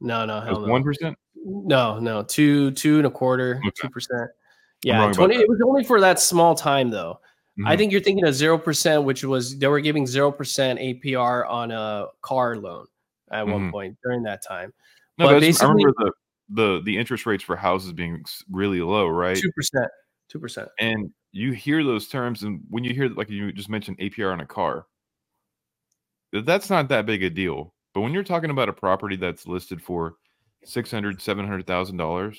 No, hell no. 1%? No, two and a quarter, okay. 2%. Yeah, 20. It was only for that small time though. I think you're thinking of 0%, which was they were giving 0% APR on a car loan at one point during that time. No, but basically, I remember the interest rates for houses being really low, right? 2%. And you hear those terms, and when you hear, like you just mentioned, APR on a car, that's not that big a deal. But when you're talking about a property that's listed for $600,000, $700,000,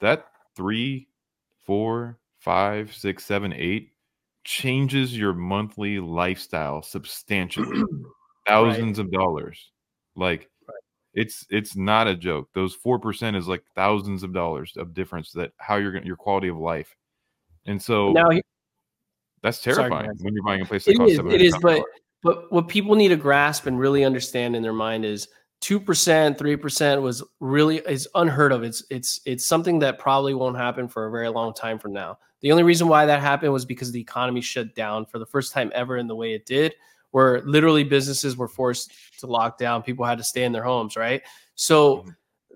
that 3, 4, 5, 6, 7, 8 changes your monthly lifestyle substantially. Thousands of dollars. Like, it's not a joke. Those 4% is like thousands of dollars of difference that how you're gonna, your quality of life. And so now, that's terrifying when you're buying a place that costs $700. It is, but what people need to grasp and really understand in their mind is 2%, 3% was really is unheard of. It's something that probably won't happen for a very long time from now. The only reason why that happened was because the economy shut down for the first time ever in the way it did, where literally businesses were forced to lock down. People had to stay in their homes, right? So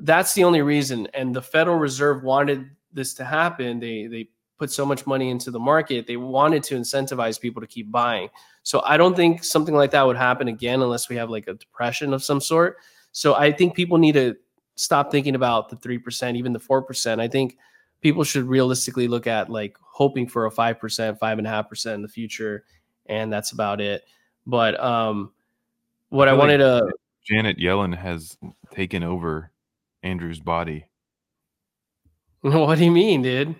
that's the only reason. And the Federal Reserve wanted this to happen. They put so much money into the market. They wanted to incentivize people to keep buying. So I don't think something like that would happen again unless we have like a depression of some sort. So I think people need to stop thinking about the 3%, even the 4%. I think people should realistically look at like hoping for a 5%, 5.5% in the future. And that's about it. But what I wanted to... Janet Yellen has taken over Andrew's body. What do you mean, dude?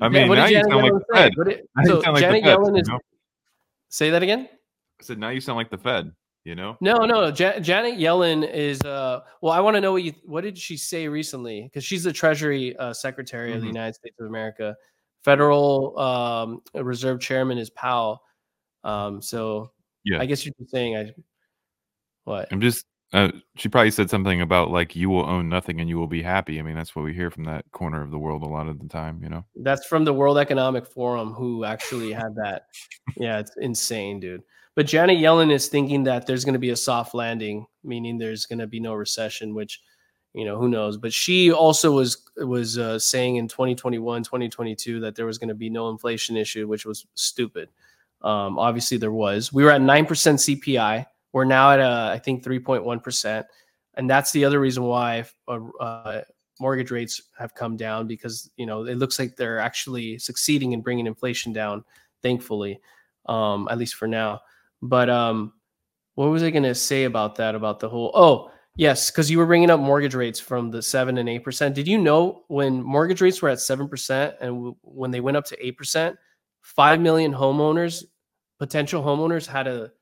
I mean, now you sound like the Fed. So Janet Yellen is... Say that again? I said, now you sound like the Fed, you know? No. Janet Yellen is... well, I want to know what did she say recently? Because she's the Treasury Secretary of the United States of America. Federal Reserve Chairman is Powell. So... Yeah, I guess you're just saying what? I'm just, she probably said something about like, you will own nothing and you will be happy. I mean, that's what we hear from that corner of the world a lot of the time, you know? That's from the World Economic Forum who actually had that. Yeah, it's insane, dude. But Janet Yellen is thinking that there's going to be a soft landing, meaning there's going to be no recession, which, you know, who knows? But she also was saying in 2021, 2022 that there was going to be no inflation issue, which was stupid. Obviously there was, we were at 9% CPI. We're now at, I think 3.1%. And that's the other reason why, mortgage rates have come down because, you know, it looks like they're actually succeeding in bringing inflation down, thankfully, at least for now. But, What was I going to say about that? About the whole, oh, yes, because you were bringing up mortgage rates from the 7 and 8%. Did you know when mortgage rates were at 7% and when they went up to 8%, 5 million homeowners, potential homeowners, had to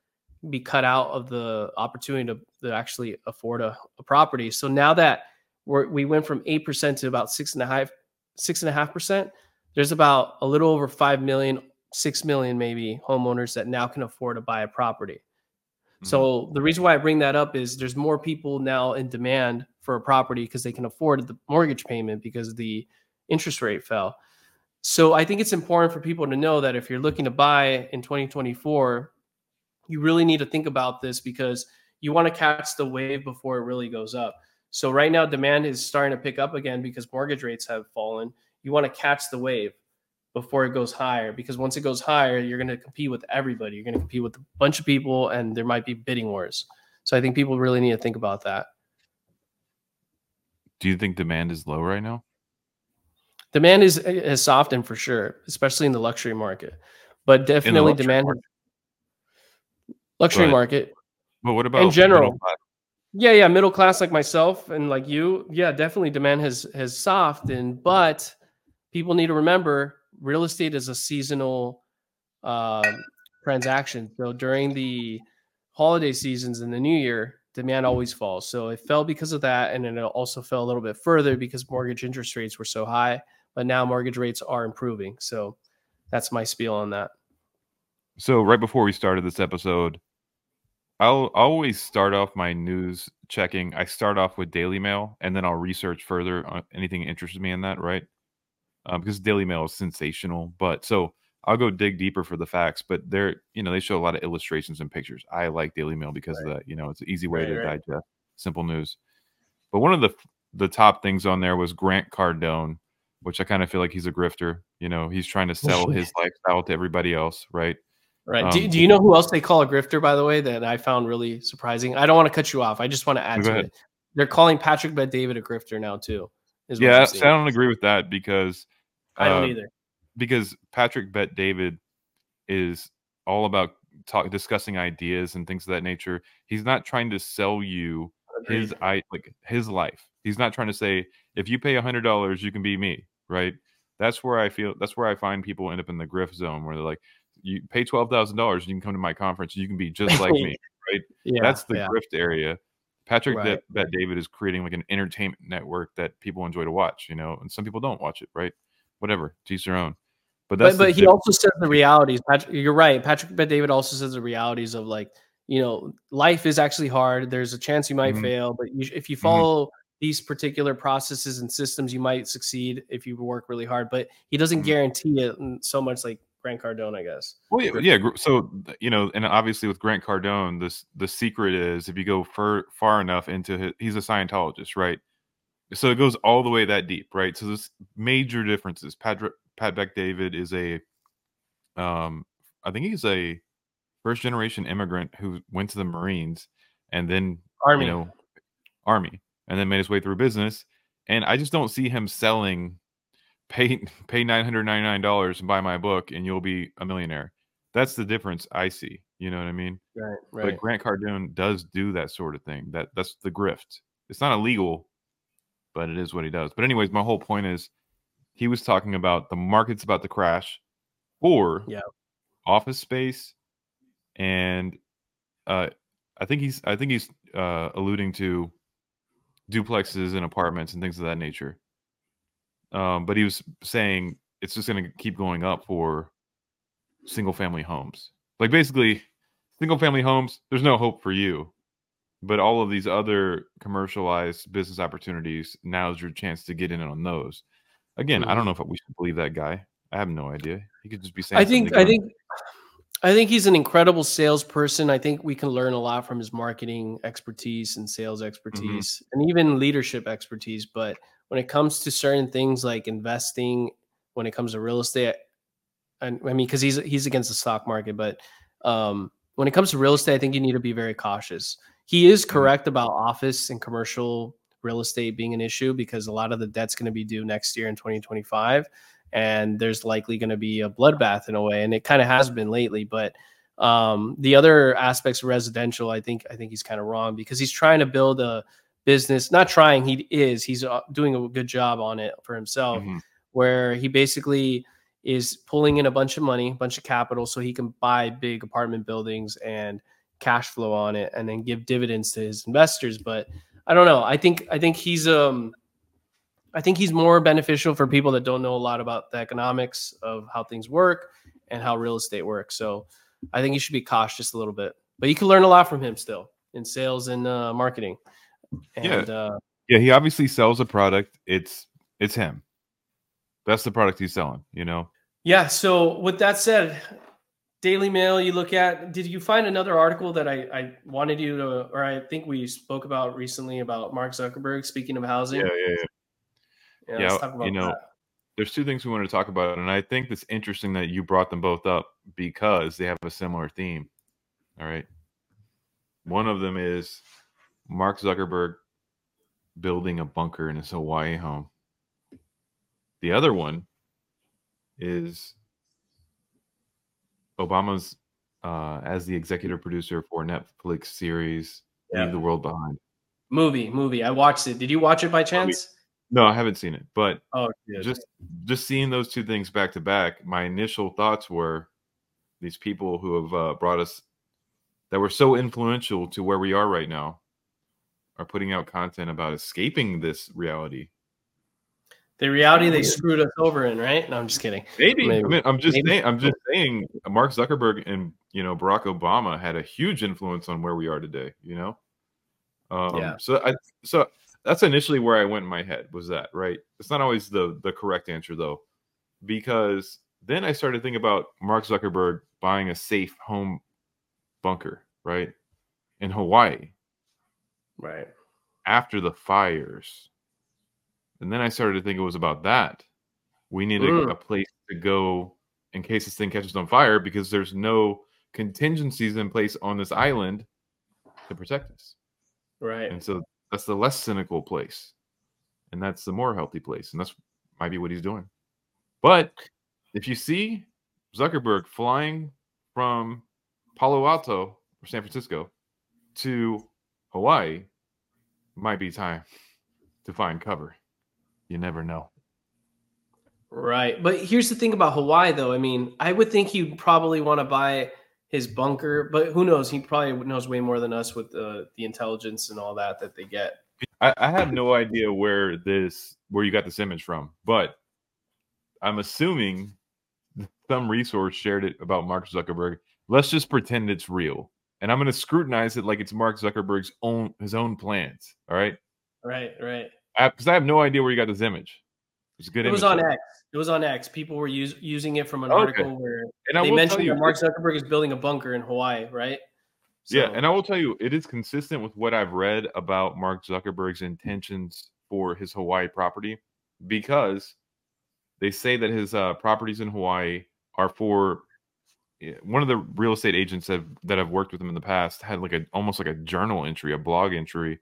be cut out of the opportunity to actually afford a property. So now that we went from 8% to about 6.5%, there's about a little over 5 million, 6 million maybe homeowners that now can afford to buy a property. So the reason why I bring that up is there's more people now in demand for a property because they can afford the mortgage payment because the interest rate fell. So I think it's important for people to know that if you're looking to buy in 2024, you really need to think about this because you want to catch the wave before it really goes up. So right now, demand is starting to pick up again because mortgage rates have fallen. You want to catch the wave before it goes higher, because once it goes higher, you're going to compete with everybody. You're going to compete with a bunch of people, and there might be bidding wars. So I think people really need to think about that. Do you think demand is low right now? Demand is softened for sure, especially in the luxury market. But definitely luxury demand. Luxury market. But what about in general? Yeah, middle class like myself and like you. Yeah, definitely demand has softened, but people need to remember, real estate is a seasonal transaction. So during the holiday seasons and the new year, demand always falls. So it fell because of that. And then it also fell a little bit further because mortgage interest rates were so high. But now mortgage rates are improving. So that's my spiel on that. So right before we started this episode, I'll always start off my news checking. I start off with Daily Mail, and then I'll research further on anything that interests me in that, right? Because Daily Mail is sensational, but so I'll go dig deeper for the facts. But they're, you know, they show a lot of illustrations and pictures. I like Daily Mail because of that. You know, it's an easy way to digest simple news. But one of the top things on there was Grant Cardone, which I kind of feel like he's a grifter. You know, he's trying to sell his lifestyle to everybody else, right? Right. Do you know who else they call a grifter, by the way, that I found really surprising? I don't want to cut you off. I just want to add to it. They're calling Patrick Bet-David a grifter now too. Yeah, so I don't agree with that because. I don't either. Because Patrick Bet-David is all about discussing ideas and things of that nature. He's not trying to sell you his life. He's not trying to say, if you pay $100, you can be me, right? That's where I find people end up in the grift zone where they're like, you pay $12,000, you can come to my conference, you can be just like me, right? Yeah, that's the grift area. Patrick Bet-David is creating like an entertainment network that people enjoy to watch, you know, and some people don't watch it, right? Whatever, teach their own. But he also says the realities. You're right. Patrick Bet-David also says the realities of, like, you know, life is actually hard. There's a chance you might fail, but if you follow these particular processes and systems, you might succeed if you work really hard. But he doesn't guarantee it so much, like Grant Cardone, I guess. Well, yeah. So, you know, and obviously with Grant Cardone, the secret is if you go far enough into he's a Scientologist, right? So it goes all the way that deep, right? So there's major differences. Pat Bet-David is I think he's a first generation immigrant who went to the Marines and then Army, and then made his way through business. And I just don't see him selling. Pay $999 and buy my book, and you'll be a millionaire. That's the difference I see. You know what I mean? Right. But Grant Cardone does do that sort of thing. That's the grift. It's not illegal, but it is what he does. But anyways, my whole point is he was talking about the market's about to crash for office space, and I think he's alluding to duplexes and apartments and things of that nature. But he was saying it's just going to keep going up for single-family homes. Like, basically, single-family homes, there's no hope for you. But all of these other commercialized business opportunities, now's your chance to get in on those. Again, I don't know if we should believe that guy. I have no idea. He could just be saying I think he's an incredible salesperson. I think we can learn a lot from his marketing expertise and sales expertise and even leadership expertise. But when it comes to certain things like investing, when it comes to real estate, and I mean, because he's against the stock market, but when it comes to real estate, I think you need to be very cautious. He is correct about office and commercial real estate being an issue because a lot of the debt's going to be due next year in 2025, and there's likely going to be a bloodbath in a way, and it kind of has been lately. But The other aspects of residential, I think he's kind of wrong, because he's trying to build a business, not trying, he's doing a good job on it for himself, mm-hmm. where he basically is pulling in a bunch of money, a bunch of capital, so he can buy big apartment buildings and cash flow on it and then give dividends to his investors. But I don't know. I think he's more beneficial for people that don't know a lot about the economics of how things work and how real estate works. So I think you should be cautious a little bit, but you can learn a lot from him still in sales and marketing. And, he obviously sells a product. It's him. That's the product he's selling, you know? Yeah. So with that said, Daily Mail, you look at, did you find another article that I wanted you to, or I think we spoke about recently about Mark Zuckerberg, speaking of housing? Yeah. Let's talk about that. There's two things we wanted to talk about, and I think it's interesting that you brought them both up because they have a similar theme. All right. One of them is Mark Zuckerberg building a bunker in his Hawaii home. The other one is Obama's as the executive producer for Netflix series, Leave the World Behind. Movie. I watched it. Did you watch it by chance? No, I haven't seen it, but just seeing those two things back to back, my initial thoughts were these people who have brought us, that were so influential to where we are right now, are putting out content about escaping this reality. The reality they screwed us over in, right? No, I'm just kidding. Maybe. I'm just saying Mark Zuckerberg and, Barack Obama had a huge influence on where we are today, So that's initially where I went in my head, was that, right? It's not always the correct answer, though, because then I started thinking about Mark Zuckerberg buying a safe home bunker, right, in Hawaii. Right. After the fires. And then I started to think it was about that. We need a place to go in case this thing catches on fire, because there's no contingencies in place on this island to protect us. Right. And so that's the less cynical place, and that's the more healthy place, and that's might be what he's doing. But if you see Zuckerberg flying from Palo Alto or San Francisco to Hawaii, might be time to find cover. You never know. Right. But here's the thing about Hawaii, though. I mean, I would think he'd probably want to buy his bunker, but who knows? He probably knows way more than us with the intelligence and all that they get. I have no idea where you got this image from, but I'm assuming some resource shared it about Mark Zuckerberg. Let's just pretend it's real, and I'm going to scrutinize it like it's Mark Zuckerberg's own plans. All right. Right. Because I have no idea where you got this image. It's a good. It was on X. People were using it from an article where they mentioned that Mark Zuckerberg is building a bunker in Hawaii, right? So. Yeah, and I will tell you, it is consistent with what I've read about Mark Zuckerberg's intentions for his Hawaii property, because they say that his properties in Hawaii are for one of the real estate agents that have worked with him in the past had almost like a journal entry, a blog entry,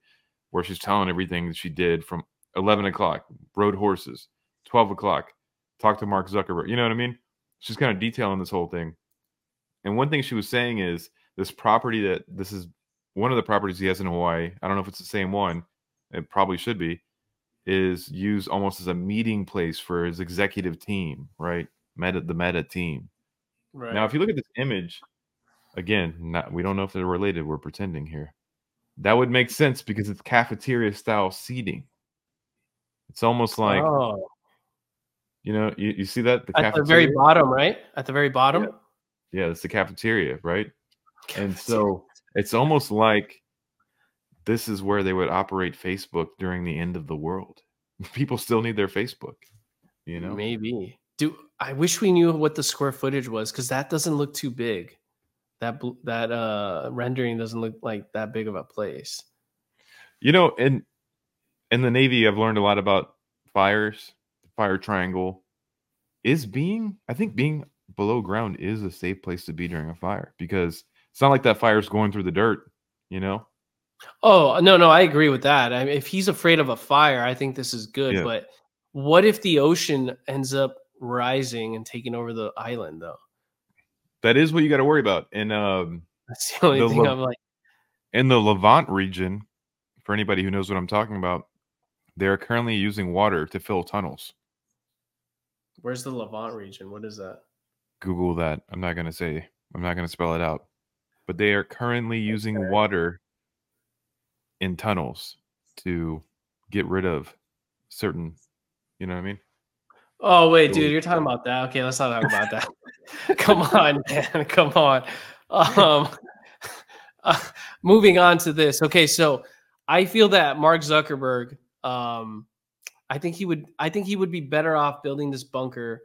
where she's telling everything that she did from 11 o'clock, rode horses, 12 o'clock, talked to Mark Zuckerberg. You know what I mean? She's kind of detailing this whole thing. And one thing she was saying is this property this is one of the properties he has in Hawaii. I don't know if it's the same one. It probably should be. Is used almost as a meeting place for his executive team, right? The Meta team. Right. Now, if you look at this image, again, we don't know if they're related. We're pretending here. That would make sense because it's cafeteria-style seating. It's almost like, you see that? At the very bottom, right? At the very bottom? Yeah, it's the cafeteria, right? And so it's almost like this is where they would operate Facebook during the end of the world. People still need their Facebook, Maybe. I wish we knew what the square footage was, because that doesn't look too big. That rendering doesn't look like that big of a place. In the Navy, I've learned a lot about fires. The fire triangle is being below ground is a safe place to be during a fire, because it's not like that fire's going through the dirt, Oh, no, I agree with that. I mean, if he's afraid of a fire, I think this is good. Yeah. But what if the ocean ends up rising and taking over the island, though? That is what you got to worry about. And that's the only thing I'm like. In the Levant region, for anybody who knows what I'm talking about, they're currently using water to fill tunnels. Where's the Levant region? What is that? Google that. I'm not going to spell it out. But they are currently using water in tunnels to get rid of certain, you know what I mean? Oh, wait, dude, you're talking about that. Okay, let's not talk about that. Come on, man. Come on. Moving on to this. Okay, so I feel that Mark Zuckerberg, I think he would be better off building this bunker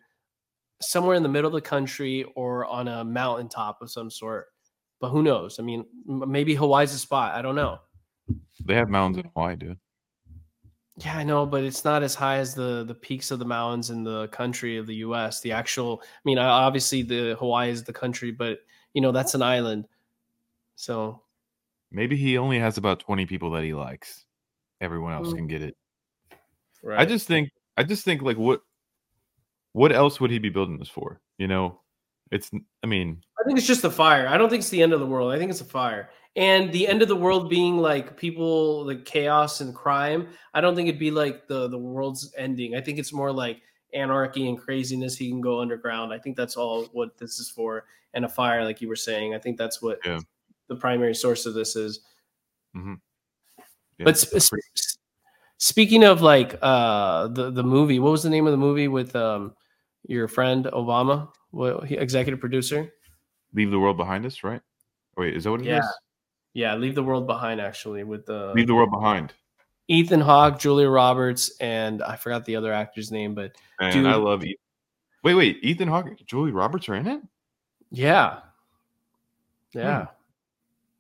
somewhere in the middle of the country or on a mountaintop of some sort. But who knows? I mean, maybe Hawaii's a spot. I don't know. They have mountains in Hawaii, dude. Yeah, I know, but it's not as high as the peaks of the mountains in the country of the U.S. The actual, I mean, obviously the Hawaii is the country, but you know that's an island. So maybe he only has about 20 people that he likes. Everyone else can get it. Right. I just think like what else would he be building this for? You know, I think it's just a fire. I don't think it's the end of the world. I think it's a fire. And the end of the world being like people, like chaos and crime. I don't think it'd be like the world's ending. I think it's more like anarchy and craziness. He can go underground. I think that's all what this is for. And a fire, like you were saying. I think that's what the primary source of this is. Mm-hmm. Yeah, but speaking of like the movie, what was the name of the movie with your friend Obama, executive producer? Leave the World Behind Us, right? Wait, is that what it is? Yeah, Leave the World Behind, actually. Leave the World Behind. Ethan Hawke, Julia Roberts, and I forgot the other actor's name, but... Man, dude, I love Ethan. Wait, Ethan Hawke, Julia Roberts are in it? Yeah. Hmm.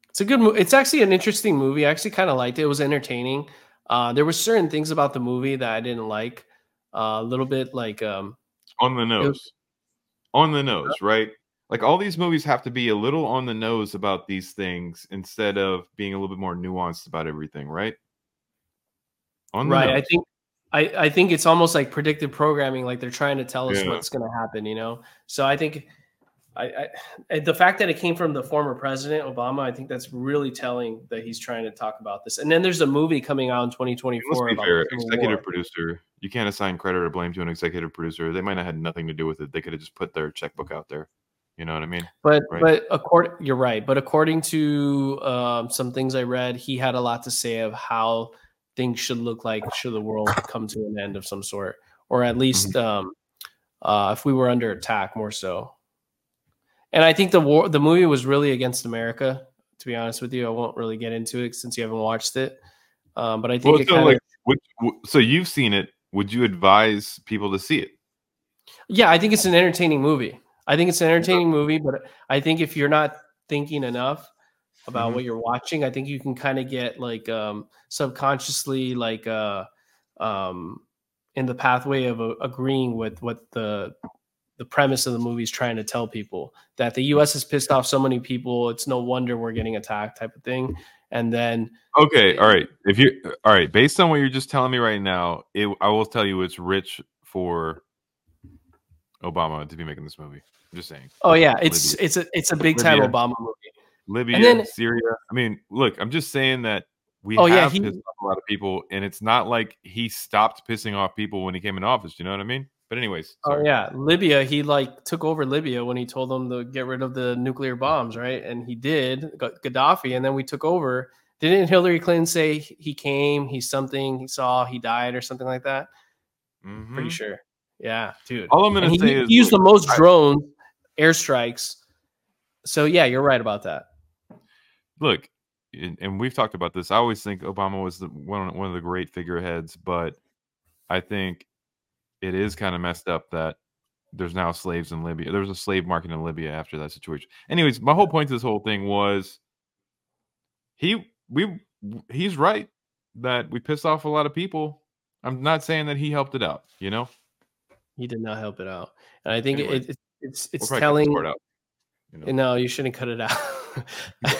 It's a good movie. It's actually an interesting movie. I actually kind of liked it. It was entertaining. There were certain things about the movie that I didn't like. A little bit like... on the nose. On the nose, right? Like all these movies have to be a little on the nose about these things instead of being a little bit more nuanced about everything, right? Right. Nose. I think it's almost like predictive programming. Like they're trying to tell us what's going to happen, you know? So I think... I the fact that it came from the former president, Obama, I think that's really telling that he's trying to talk about this. And then there's a movie coming out in 2024. Let's be fair, executive producer. You can't assign credit or blame to an executive producer. They might not have had nothing to do with it. They could have just put their checkbook out there. You know what I mean? But you're right. But according to some things I read, he had a lot to say of how things should look like should the world come to an end of some sort, or at least if we were under attack more so. And I think the movie was really against America, to be honest with you. I won't really get into it since you haven't watched it. But I think so you've seen it. Would you advise people to see it? Yeah, I think it's an entertaining movie. But I think if you're not thinking enough about what you're watching, I think you can kind of get like subconsciously like in the pathway of agreeing with what the premise of the movie is trying to tell people, that the U.S. has pissed off so many people. It's no wonder we're getting attacked, type of thing. And then, based on what you're just telling me right now, I will tell you it's rich for Obama to be making this movie. I'm just saying. Oh yeah, it's a big time Obama movie. Libya, Syria. I mean, look, I'm just saying that we pissed off a lot of people, and it's not like he stopped pissing off people when he came in office. You know what I mean? But anyways. Sorry. Oh, yeah. Libya, he like took over Libya when he told them to get rid of the nuclear bombs, right? And he did. Gaddafi, and then we took over. Didn't Hillary Clinton say he came, he's something, he saw, he died or something like that? Mm-hmm. Pretty sure. Yeah, dude. All I'm going to say is... He used the most drone airstrikes. So, yeah, you're right about that. Look, and we've talked about this. I always think Obama was one of the great figureheads, but I think... It is kind of messed up that there's now slaves in Libya. There was a slave market in Libya after that situation. Anyways, my whole point to this whole thing was he's right that we pissed off a lot of people. I'm not saying that he helped it out, you know? He did not help it out. And I think it's telling. No, you shouldn't cut it out.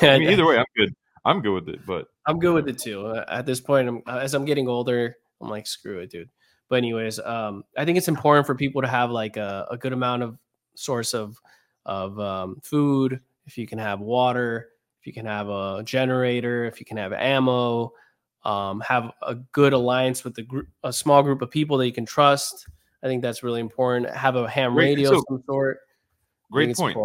I mean, either way, I'm good. I'm good with it, but I'm good with it too. At this point, as I'm getting older, I'm like, screw it, dude. But anyways, I think it's important for people to have like a good amount of source of of food, if you can have water, if you can have a generator, if you can have ammo, have a good alliance with a small group of people that you can trust. I think that's really important. Have a ham radio of some sort. Great point.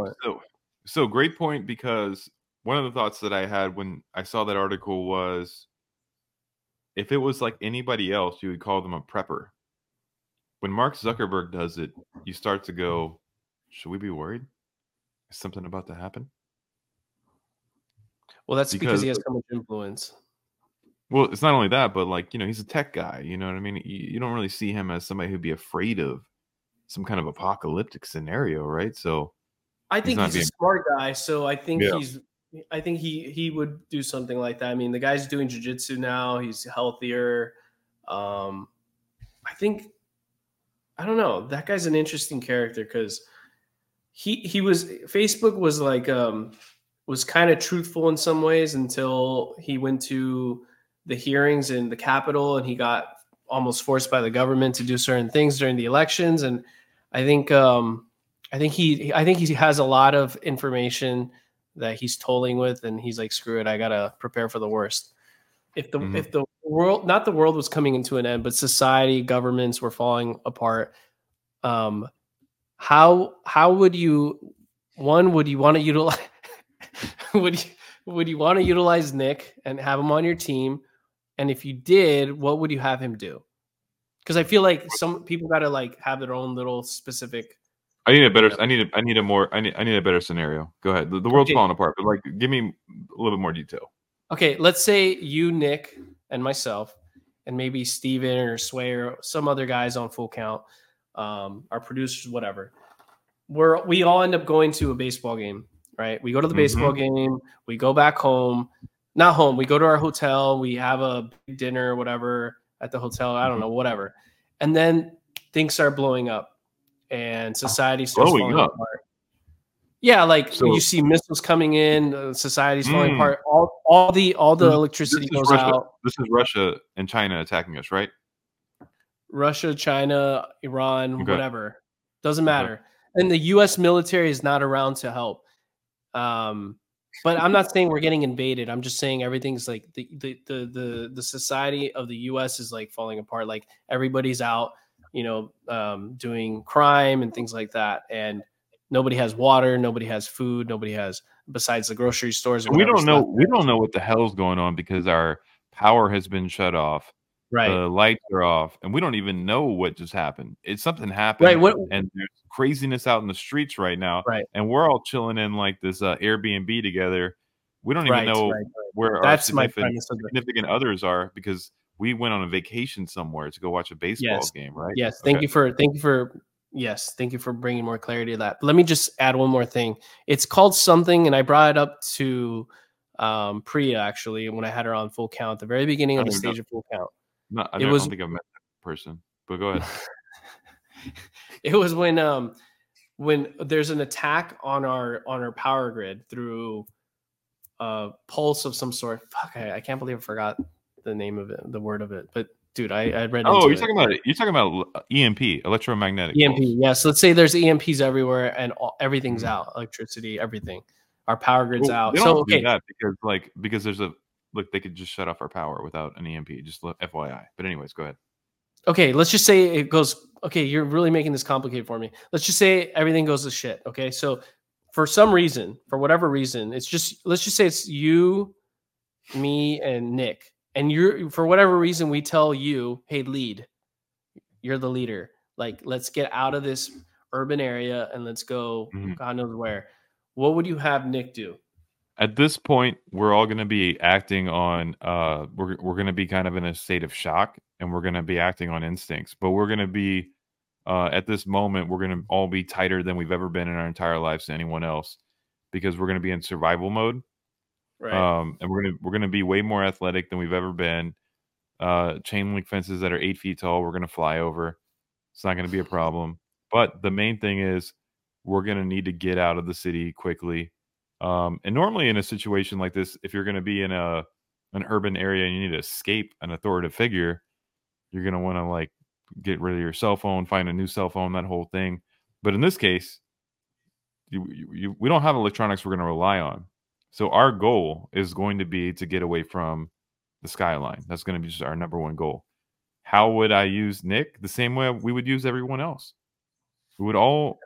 So great point, because one of the thoughts that I had when I saw that article was, if it was like anybody else, you would call them a prepper. When Mark Zuckerberg does it, you start to go, should we be worried? Is something about to happen? Well, that's because he has so much influence. Well, it's not only that, but he's a tech guy. You know what I mean? You don't really see him as somebody who'd be afraid of some kind of apocalyptic scenario, right? So I think he's a smart guy. So I think he would do something like that. I mean, the guy's doing jiu-jitsu now. He's healthier. I don't know. That guy's an interesting character, because Facebook was was kind of truthful in some ways until he went to the hearings in the Capitol and he got almost forced by the government to do certain things during the elections. And I think he has a lot of information that he's tolling with, and he's like, screw it, I gotta prepare for the worst. If the world, not the world was coming into an end, but society, governments were falling apart, would you want to utilize would you want to utilize Nick and have him on your team? And if you did, what would you have him do? Because I feel like some people gotta have their own little specific. I need a better scenario. Go ahead. The world's falling apart, but give me a little bit more detail. Okay, let's say you, Nick, and myself, and maybe Steven or Sway or some other guys on Full Count, our producers, whatever. We all end up going to a baseball game, right? We go to the baseball game. We go back home. Not home. We go to our hotel. We have a big dinner or whatever at the hotel. I don't know, whatever. And then things start blowing up. And society starts falling apart. Yeah, you see missiles coming in, society's falling apart. All the electricity goes out. This is Russia and China attacking us, right? Russia, China, Iran, whatever. Doesn't matter. And the U.S. military is not around to help. But I'm not saying we're getting invaded. I'm just saying everything's the society of the U.S. is falling apart. Everybody's out, doing crime and things like that. And nobody has water, nobody has food, nobody has, besides the grocery stores. We don't know. We don't know what the hell's going on, because our power has been shut off. Right. The lights are off, and we don't even know what just happened. Something happened. Right. And there's craziness out in the streets right now. Right. And we're all chilling in this Airbnb together. We don't even know where our significant others are, because we went on a vacation somewhere to go watch a baseball game, right? Yes. Thank you for bringing more clarity to that. But let me just add one more thing. It's called something, and I brought it up to Priya, actually, when I had her on Full Count, the very beginning of the stage of Full Count. No, I don't think I've met that person, but go ahead. It was when there's an attack on our power grid through a pulse of some sort. Fuck, I can't believe I forgot the name of it, the word of it, but dude, I read. Oh, you're talking about it. You're talking about EMP, electromagnetic. EMP, yes. Yeah. So let's say there's EMPs everywhere, and everything's out, electricity, everything. Our power grid's out. So do that because there's they could just shut off our power without an EMP. Just FYI. But anyways, go ahead. Okay, let's just say it goes. Okay, you're really making this complicated for me. Let's just say everything goes to shit. Okay, so for whatever reason, let's just say it's you, me, and Nick. And for whatever reason, we tell you, hey, lead. You're the leader. Let's get out of this urban area and let's go God knows where. What would you have Nick do? At this point, we're all going to be acting on, we're going to be kind of in a state of shock, and we're going to be acting on instincts. But we're going to be, at this moment, we're going to all be tighter than we've ever been in our entire lives to anyone else, because we're going to be in survival mode. Right. And we're gonna be way more athletic than we've ever been. Chain link fences that are 8 feet tall, we're gonna fly over. It's not gonna be a problem. But the main thing is we're gonna need to get out of the city quickly. And normally in a situation like this, if you're gonna be in an urban area and you need to escape an authoritative figure, you're gonna want to get rid of your cell phone, find a new cell phone, that whole thing. But in this case, we don't have electronics we're going to rely on. So our goal is going to be to get away from the skyline. That's going to be just our number one goal. How would I use Nick? The same way we would use everyone else. We would all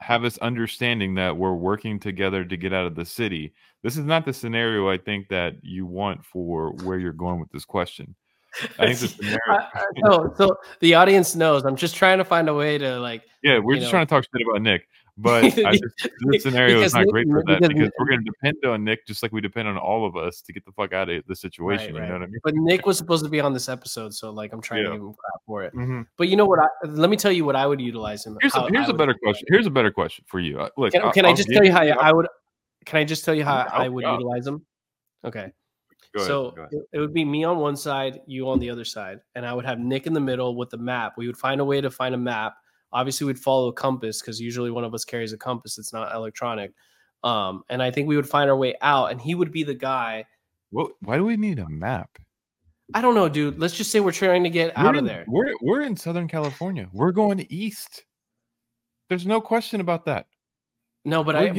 have this understanding that we're working together to get out of the city. This is not the scenario I think that you want for where you're going with this question. I think the scenario. No, so the audience knows. I'm just trying to find a way to like. Yeah, we're just trying to talk shit about Nick. But this scenario is not great for that because we're going to depend on Nick just like we depend on all of us to get the fuck out of the situation. Right, you know what I mean? But Nick was supposed to be on this episode, so like I'm trying to give him crap for it. Mm-hmm. But you know what? Let me tell you what I would utilize him. Here's a better question. Here's a better question for you. Look, can I just tell you how I would utilize him? Okay. So it would be me on one side, you on the other side, and I would have Nick in the middle with the map. We would find a way to find a map. Obviously, we'd follow a compass because usually one of us carries a compass. It's not electronic. And I think we would find our way out. And he would be the guy. Well, why do we need a map? I don't know, dude. Let's just say we're trying to get out of there. We're in Southern California. We're going east. There's no question about that. No, I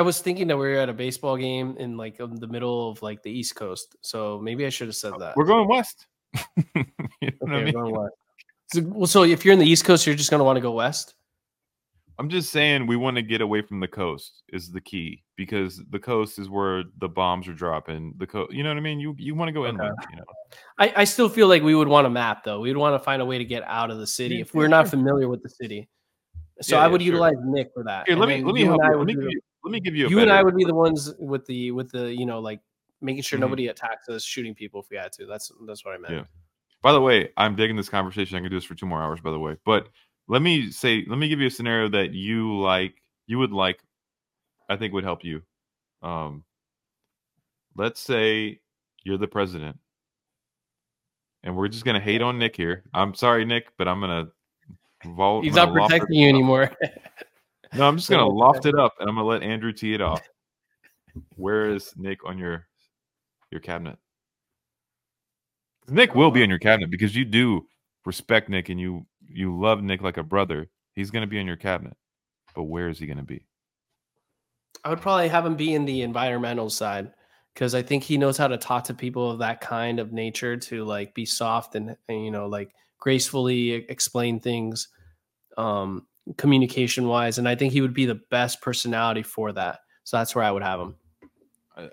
was thinking that we were at a baseball game in like in the middle of like the East Coast. So maybe I should have said that. We're going west. We're going west. So if you're in the East Coast, you're just going to want to go west? I'm just saying we want to get away from the coast is the key because the coast is where the bombs are dropping. The coast, you know what I mean? You want to go inland. You know? I still feel like we would want a map, though. We'd want to find a way to get out of the city if we're not familiar with the city. So I would utilize Nick for that. Here, let me give you. You and I would be the ones with the like making sure nobody attacks us, shooting people if we had to. That's what I meant. Yeah. By the way, I'm digging this conversation. I can do this for 2 more hours, by the way. But let me give you a scenario that you would like, I think would help you. Let's say you're the president. And we're just going to hate on Nick here. I'm sorry, Nick, but I'm going to vault. He's not protecting you anymore. No, I'm just going to loft it up and I'm going to let Andrew tee it off. Where is Nick on your cabinet? Nick will be in your cabinet because you do respect Nick and you love Nick like a brother. He's going to be in your cabinet. But where is he going to be? I would probably have him be in the environmental side because I think he knows how to talk to people of that kind of nature to like be soft and gracefully explain things communication wise. And I think he would be the best personality for that. So that's where I would have him.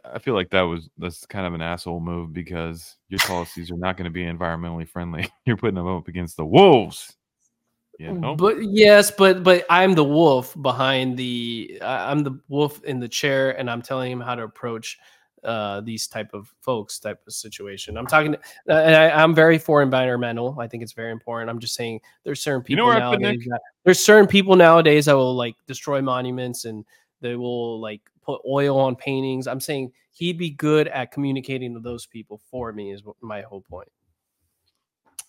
I feel like that's kind of an asshole move because your policies are not going to be environmentally friendly. You're putting them up against the wolves. You know? But I'm the wolf I'm the wolf in the chair, and I'm telling him how to approach these type of situation. I'm talking, I'm very for environmental. I think it's very important. I'm just saying there's certain people nowadays that will like destroy monuments and they will like put oil on paintings. I'm saying he'd be good at communicating to those people for me is my whole point.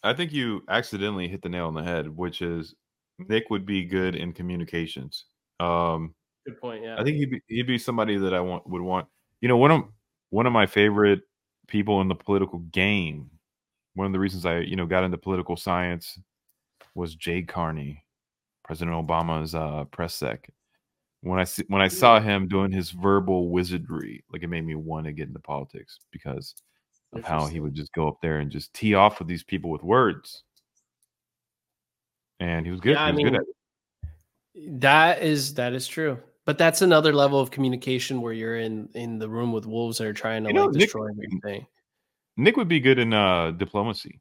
I think you accidentally hit the nail on the head, which is Nick would be good in communications. Good point. Yeah, I think he'd be somebody that I would want. One of my favorite people in the political game. One of the reasons I got into political science was Jay Carney, President Obama's press sec. When I saw him doing his verbal wizardry, like it made me want to get into politics because of how he would just go up there and just tee off with these people with words. And he was good. Yeah, he was good at it. That is true. But that's another level of communication where you're in the room with wolves that are trying to destroy everything. Nick would be good in diplomacy.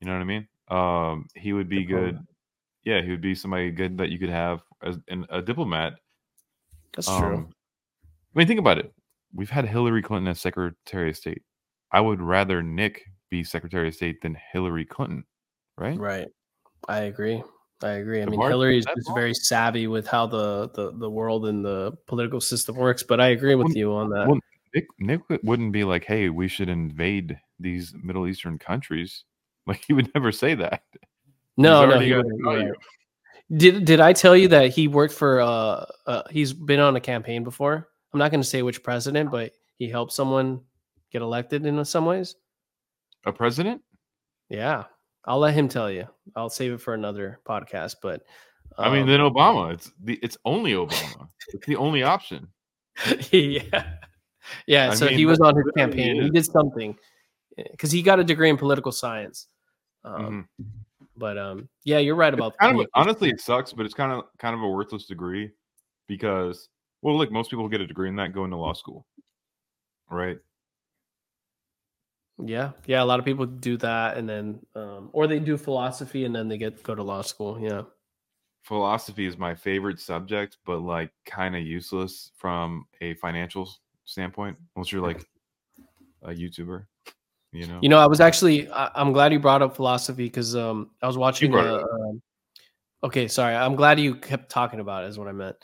You know what I mean? He would be good. Yeah, he would be somebody good that you could have as a diplomat. That's true. I mean, think about it. We've had Hillary Clinton as Secretary of State. I would rather Nick be Secretary of State than Hillary Clinton, right? Right. I agree. I mean, Hillary is just very savvy with how the world and the political system works, but I agree with you on that. Well, Nick wouldn't be like, hey, we should invade these Middle Eastern countries. Like, he would never say that. No, he wouldn't. Right. Did I tell you that he worked for he's been on a campaign before? I'm not going to say which president, but he helped someone get elected in some ways. A president? Yeah. I'll let him tell you. I'll save it for another podcast, but I mean, then Obama. It's only Obama. It's the only option. Yeah. So he was on his campaign. He did something because he got a degree in political science. But yeah, you're right about that. Honestly, it sucks, but it's kind of a worthless degree because, well, look, most people who get a degree in that go into law school, right? Yeah. A lot of people do that, and then, or they do philosophy, and then they go to law school. Yeah. Philosophy is my favorite subject, but like kind of useless from a financial standpoint unless you're like a YouTuber, you know. You know, I was actually I'm glad you brought up philosophy because I was watching. Okay, sorry. I'm glad you kept talking about it. Is what I meant.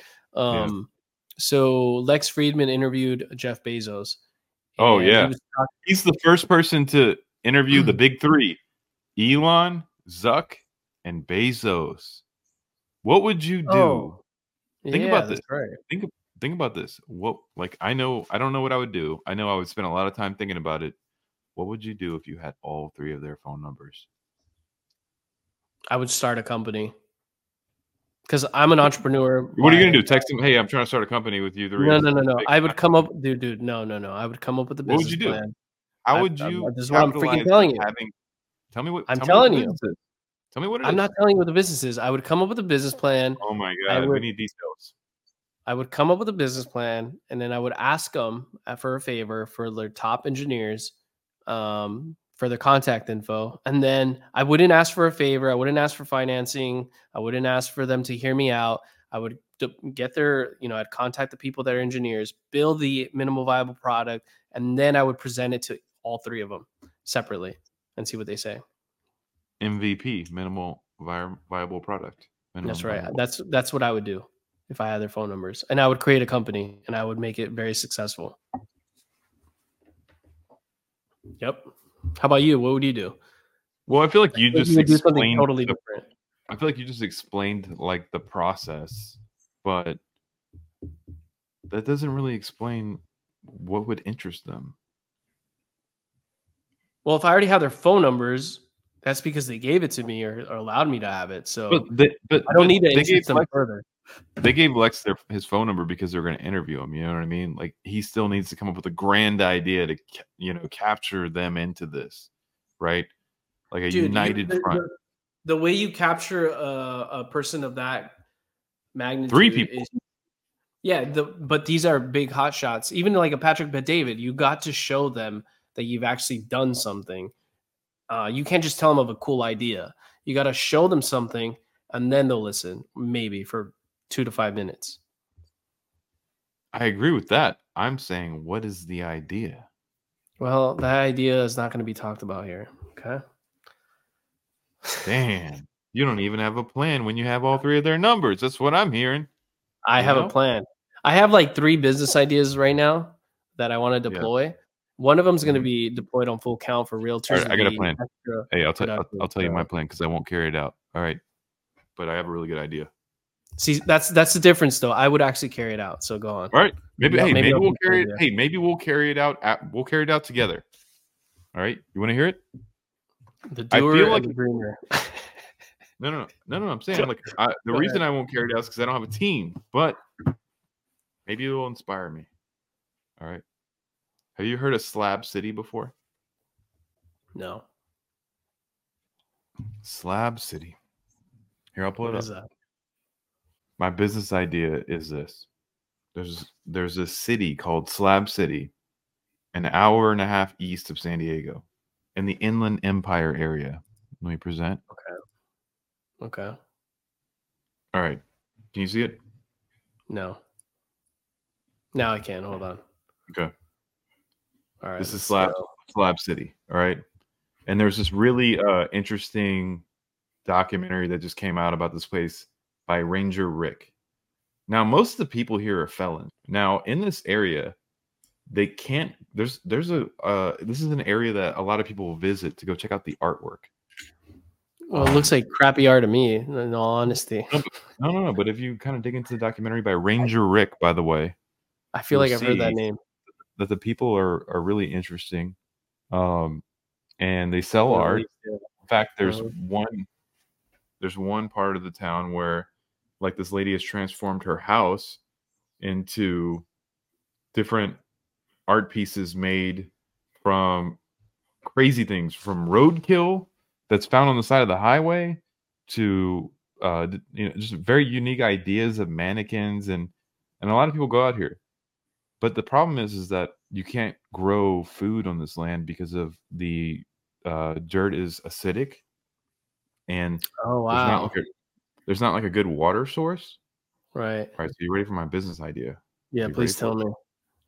So Lex Friedman interviewed Jeff Bezos. Oh yeah, he's the first person to interview the big three: Elon, Zuck, and Bezos. What would you do? Think about this. What, like, I don't know what I would do. I know I would spend a lot of time thinking about it. What would you do if you had all three of their phone numbers? I would start a company because I'm an entrepreneur. What are you going to do? Text him, hey, I'm trying to start a company with you. No. I would come up, dude. No. I would come up with the business plan. What would you do? How would you? This is what I'm freaking telling you. Tell me what I'm telling you. Tell me what it is. I'm not telling you what the business is. I would come up with a business plan. Oh my God, we need details. I would come up with a business plan, and then I would ask them for a favor for their top engineers, for their contact info. And then I wouldn't ask for a favor. I wouldn't ask for financing. I wouldn't ask for them to hear me out. I would get their, I'd contact the people that are engineers, build the minimal viable product, and then I would present it to all three of them separately and see what they say. MVP, minimal viable product. That's right. That's what I would do if I had their phone numbers, and I would create a company, and I would make it very successful. Yep. How about you? What would you do? Well, I feel like you just explained something totally different. I feel like you just explained like the process, but that doesn't really explain what would interest them. Well, if I already have their phone numbers, that's because they gave it to me or allowed me to have it. So I don't need to interest them further. They gave Lex his phone number because they're going to interview him. You know what I mean? Like, he still needs to come up with a grand idea to, capture them into this, right? Like a united front. The way you capture a person of that magnitude, three people. But these are big hot shots. Even like a Patrick Bet-David, you got to show them that you've actually done something. You can't just tell them of a cool idea. You got to show them something, and then they'll listen. Maybe for 2 to 5 minutes. I agree with that. I'm saying, what is the idea? Well, that idea is not going to be talked about here. Okay. Damn. You don't even have a plan when you have all three of their numbers. That's what I'm hearing. I have a plan. I have like 3 business ideas right now that I want to deploy. Yeah. One of them is going to be deployed on Full Count for realtors. Right, I got a plan. Hey, I'll tell you my plan because I won't carry it out. All right. But I have a really good idea. See, that's the difference, though. I would actually carry it out. So go on. All right. Maybe we'll carry it. Hey, maybe we'll carry it out. We'll carry it out together. All right. You want to hear it? The doer the dreamer. No. I'm saying reason I won't carry it out is because I don't have a team. But maybe it will inspire me. All right. Have you heard of Slab City before? No. Slab City. Here, I'll pull it up. What is that? My business idea is this. There's a city called Slab City, an hour and a half east of San Diego, in the Inland Empire area. Let me present. Okay. All right. Can you see it? No. Now I can. Hold on. Okay. All right. This is Slab City. All right. And there's this really interesting documentary that just came out about this place by Ranger Rick. Now, most of the people here are felons. Now, in this area, they can't. This is an area that a lot of people visit to go check out the artwork. Well, it looks like crappy art to me, in all honesty. No. But if you kind of dig into the documentary by Ranger Rick, by the way, I feel like I've heard that name. That the people are really interesting, and they sell art. In fact, there's one part of the town where like this lady has transformed her house into different art pieces made from crazy things, from roadkill that's found on the side of the highway to just very unique ideas of mannequins, and a lot of people go out here. But the problem is that you can't grow food on this land because of the dirt is acidic, and there's not like a good water source. Right. All right. So you ready for my business idea? Yeah, please tell me.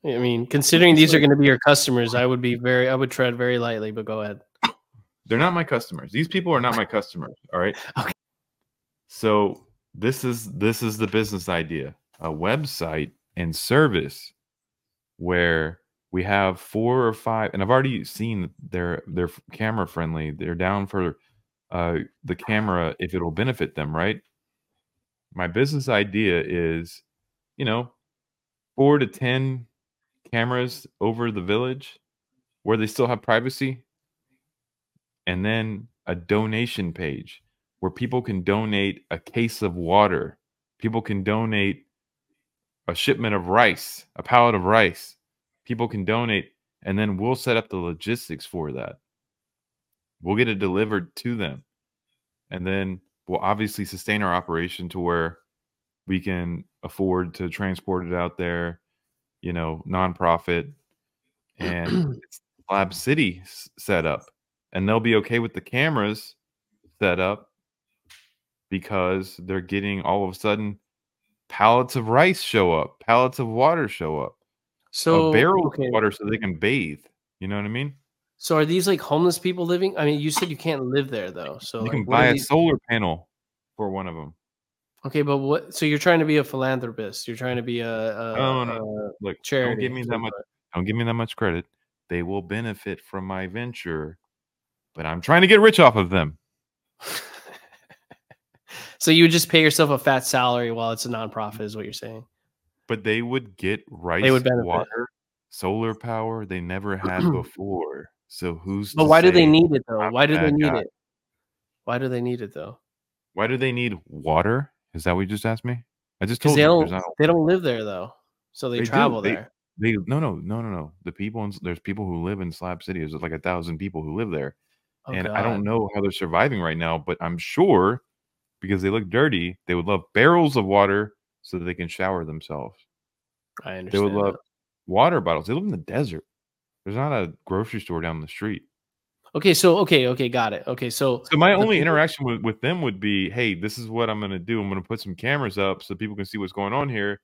I mean, considering these are going to be your customers, I would tread very lightly, but go ahead. They're not my customers. These people are not my customers. All right. Okay. So this is the business idea: a website and service where we have 4 or 5, and I've already seen they're camera friendly. They're down for the camera if it'll benefit them, right? My business idea is, 4 to 10 cameras over the village where they still have privacy, and then a donation page where people can donate a case of water. People can donate a shipment of rice, a pallet of rice. People can donate, and then we'll set up the logistics for that. We'll get it delivered to them. And then we'll obviously sustain our operation to where we can afford to transport it out there, nonprofit. And it's Slab City set up. And they'll be okay with the cameras set up because they're getting, all of a sudden, pallets of rice show up, pallets of water show up. So barrels of water so they can bathe. You know what I mean? So are these like homeless people living? I mean, you said you can't live there though. So you can buy a solar panel for one of them. Okay, but what? So you're trying to be a philanthropist. You're trying to be a look, charity. Don't give me that much credit. They will benefit from my venture, but I'm trying to get rich off of them. So you would just pay yourself a fat salary while it's a nonprofit, is what you're saying. But they would get rice, they would benefit. Water, solar power they never had before. So who's? But why do they need it though? Why do they need it though? Why do they need water? Is that what you just asked me? I just told you. They don't live there though, so they travel there. No. The people there's people who live in Slab City. There's like 1,000 people who live there, and God. I don't know how they're surviving right now, but I'm sure because they look dirty, they would love barrels of water so that they can shower themselves. I understand. They would love water bottles. They live in the desert. There's not a grocery store down the street. Okay, got it. Okay, so my only interaction with them would be, hey, this is what I'm going to do. I'm going to put some cameras up so people can see what's going on here,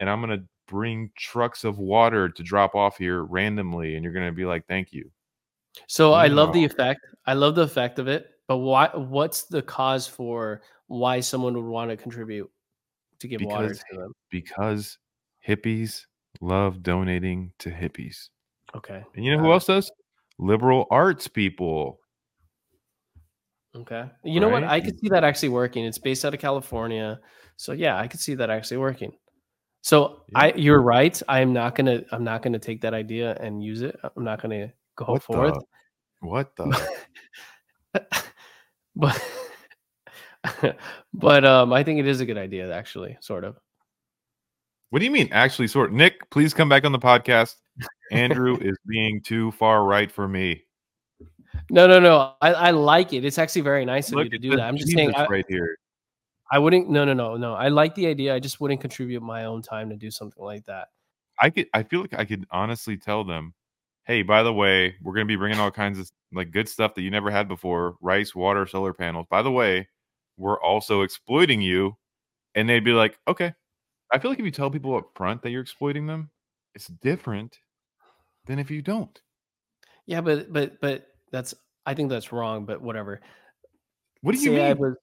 and I'm going to bring trucks of water to drop off here randomly, and you're going to be like, thank you. So I love the effect. I love the effect of it, but what's the cause for why someone would want to contribute to give water to them? Because hippies love donating to hippies. Okay. And who else does? Liberal arts people. Okay. You know what? I could see that actually working. It's based out of California. So yeah, I could see that actually working. So yeah. You're right. I'm not gonna take that idea and use it. I'm not gonna go forth. But I think it is a good idea, actually, sort of. What do you mean, actually, sort of? Nick, please come back on the podcast. Andrew is being too far right for me. No. I like it. It's actually very nice of you to do that. I'm just saying, right here. I wouldn't. No. I like the idea. I just wouldn't contribute my own time to do something like that. I feel like I could honestly tell them, hey, by the way, we're going to be bringing all kinds of like good stuff that you never had before: rice, water, solar panels. By the way, we're also exploiting you, and they'd be like, okay. I feel like if you tell people up front that you're exploiting them, it's different than if you don't. Yeah, but that's, I think that's wrong, but whatever. What do you mean?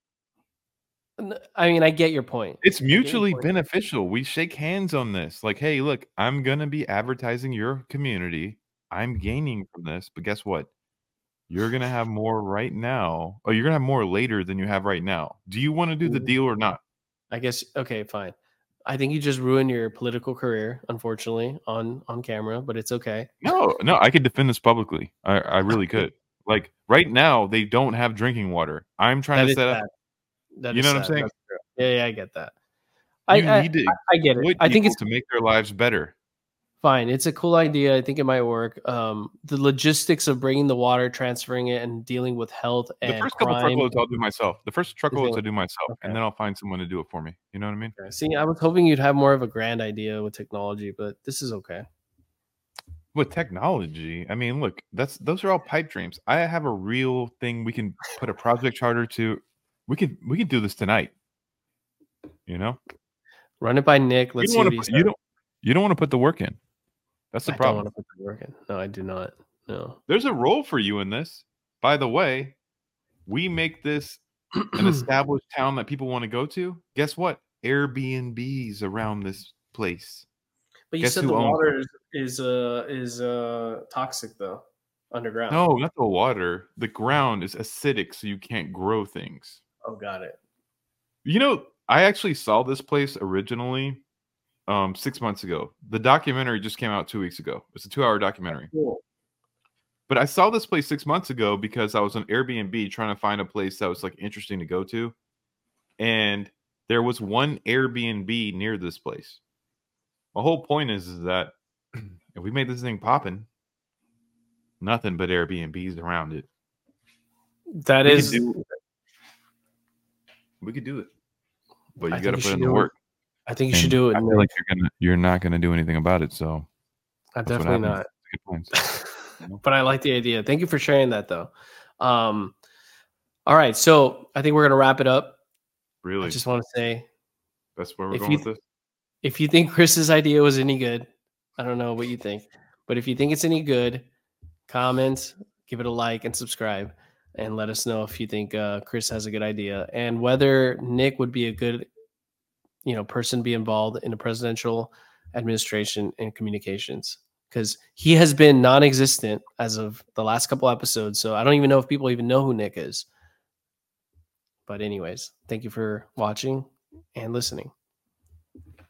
I mean, I get your point. It's mutually beneficial. We shake hands on this. Like, hey, look, I'm going to be advertising your community. I'm gaining from this, but guess what? You're going to have more right now. Oh, you're going to have more later than you have right now. Do you want to do the deal or not? I guess. Okay, fine. I think you just ruined your political career, unfortunately, on camera, but it's okay. No, I could defend this publicly. I really could. Like right now, they don't have drinking water. I'm trying to set up. You know what I'm saying? Yeah, I get that. I get it. I think it's to make their lives better. Fine. It's a cool idea. I think it might work. The logistics of bringing the water, transferring it, and dealing with health and The first truckloads I'll do myself, okay. And then I'll find someone to do it for me. You know what I mean? Okay. See, I was hoping you'd have more of a grand idea with technology, but this is okay. With technology, I mean, look, those are all pipe dreams. I have a real thing we can put a project charter to. We can do this tonight. You know, run it by Nick. Let's see. You don't want to put the work in. That's the problem. I don't want to put the work in. No, I do not. No. There's a role for you in this. By the way, we make this an established town that people want to go to. Guess what? Airbnbs around this place. But you said the water is toxic, though, underground. No, not the water. The ground is acidic, so you can't grow things. Oh, got it. You know, I actually saw this place originally 6 months ago. The documentary just came out 2 weeks ago. It's a 2-hour documentary. Cool. But I saw this place 6 months ago because I was on Airbnb trying to find a place that was like interesting to go to. And there was one Airbnb near this place. My whole point is that if we made this thing popping, nothing but Airbnbs around it. We could do it, but you got to put in the work. I think you should do it. I feel like you're not going to do anything about it. So I'm definitely not. But I like the idea. Thank you for sharing that, though. All right, so I think we're going to wrap it up. Really, I just want to say that's where we're going with this. If you think Chris's idea was any good, I don't know what you think, but if you think it's any good, comment, give it a like, and subscribe, and let us know if you think Chris has a good idea and whether Nick would be a good, person to be involved in a presidential administration and communications, because he has been non-existent as of the last couple episodes. So I don't even know if people even know who Nick is. But anyways, thank you for watching and listening.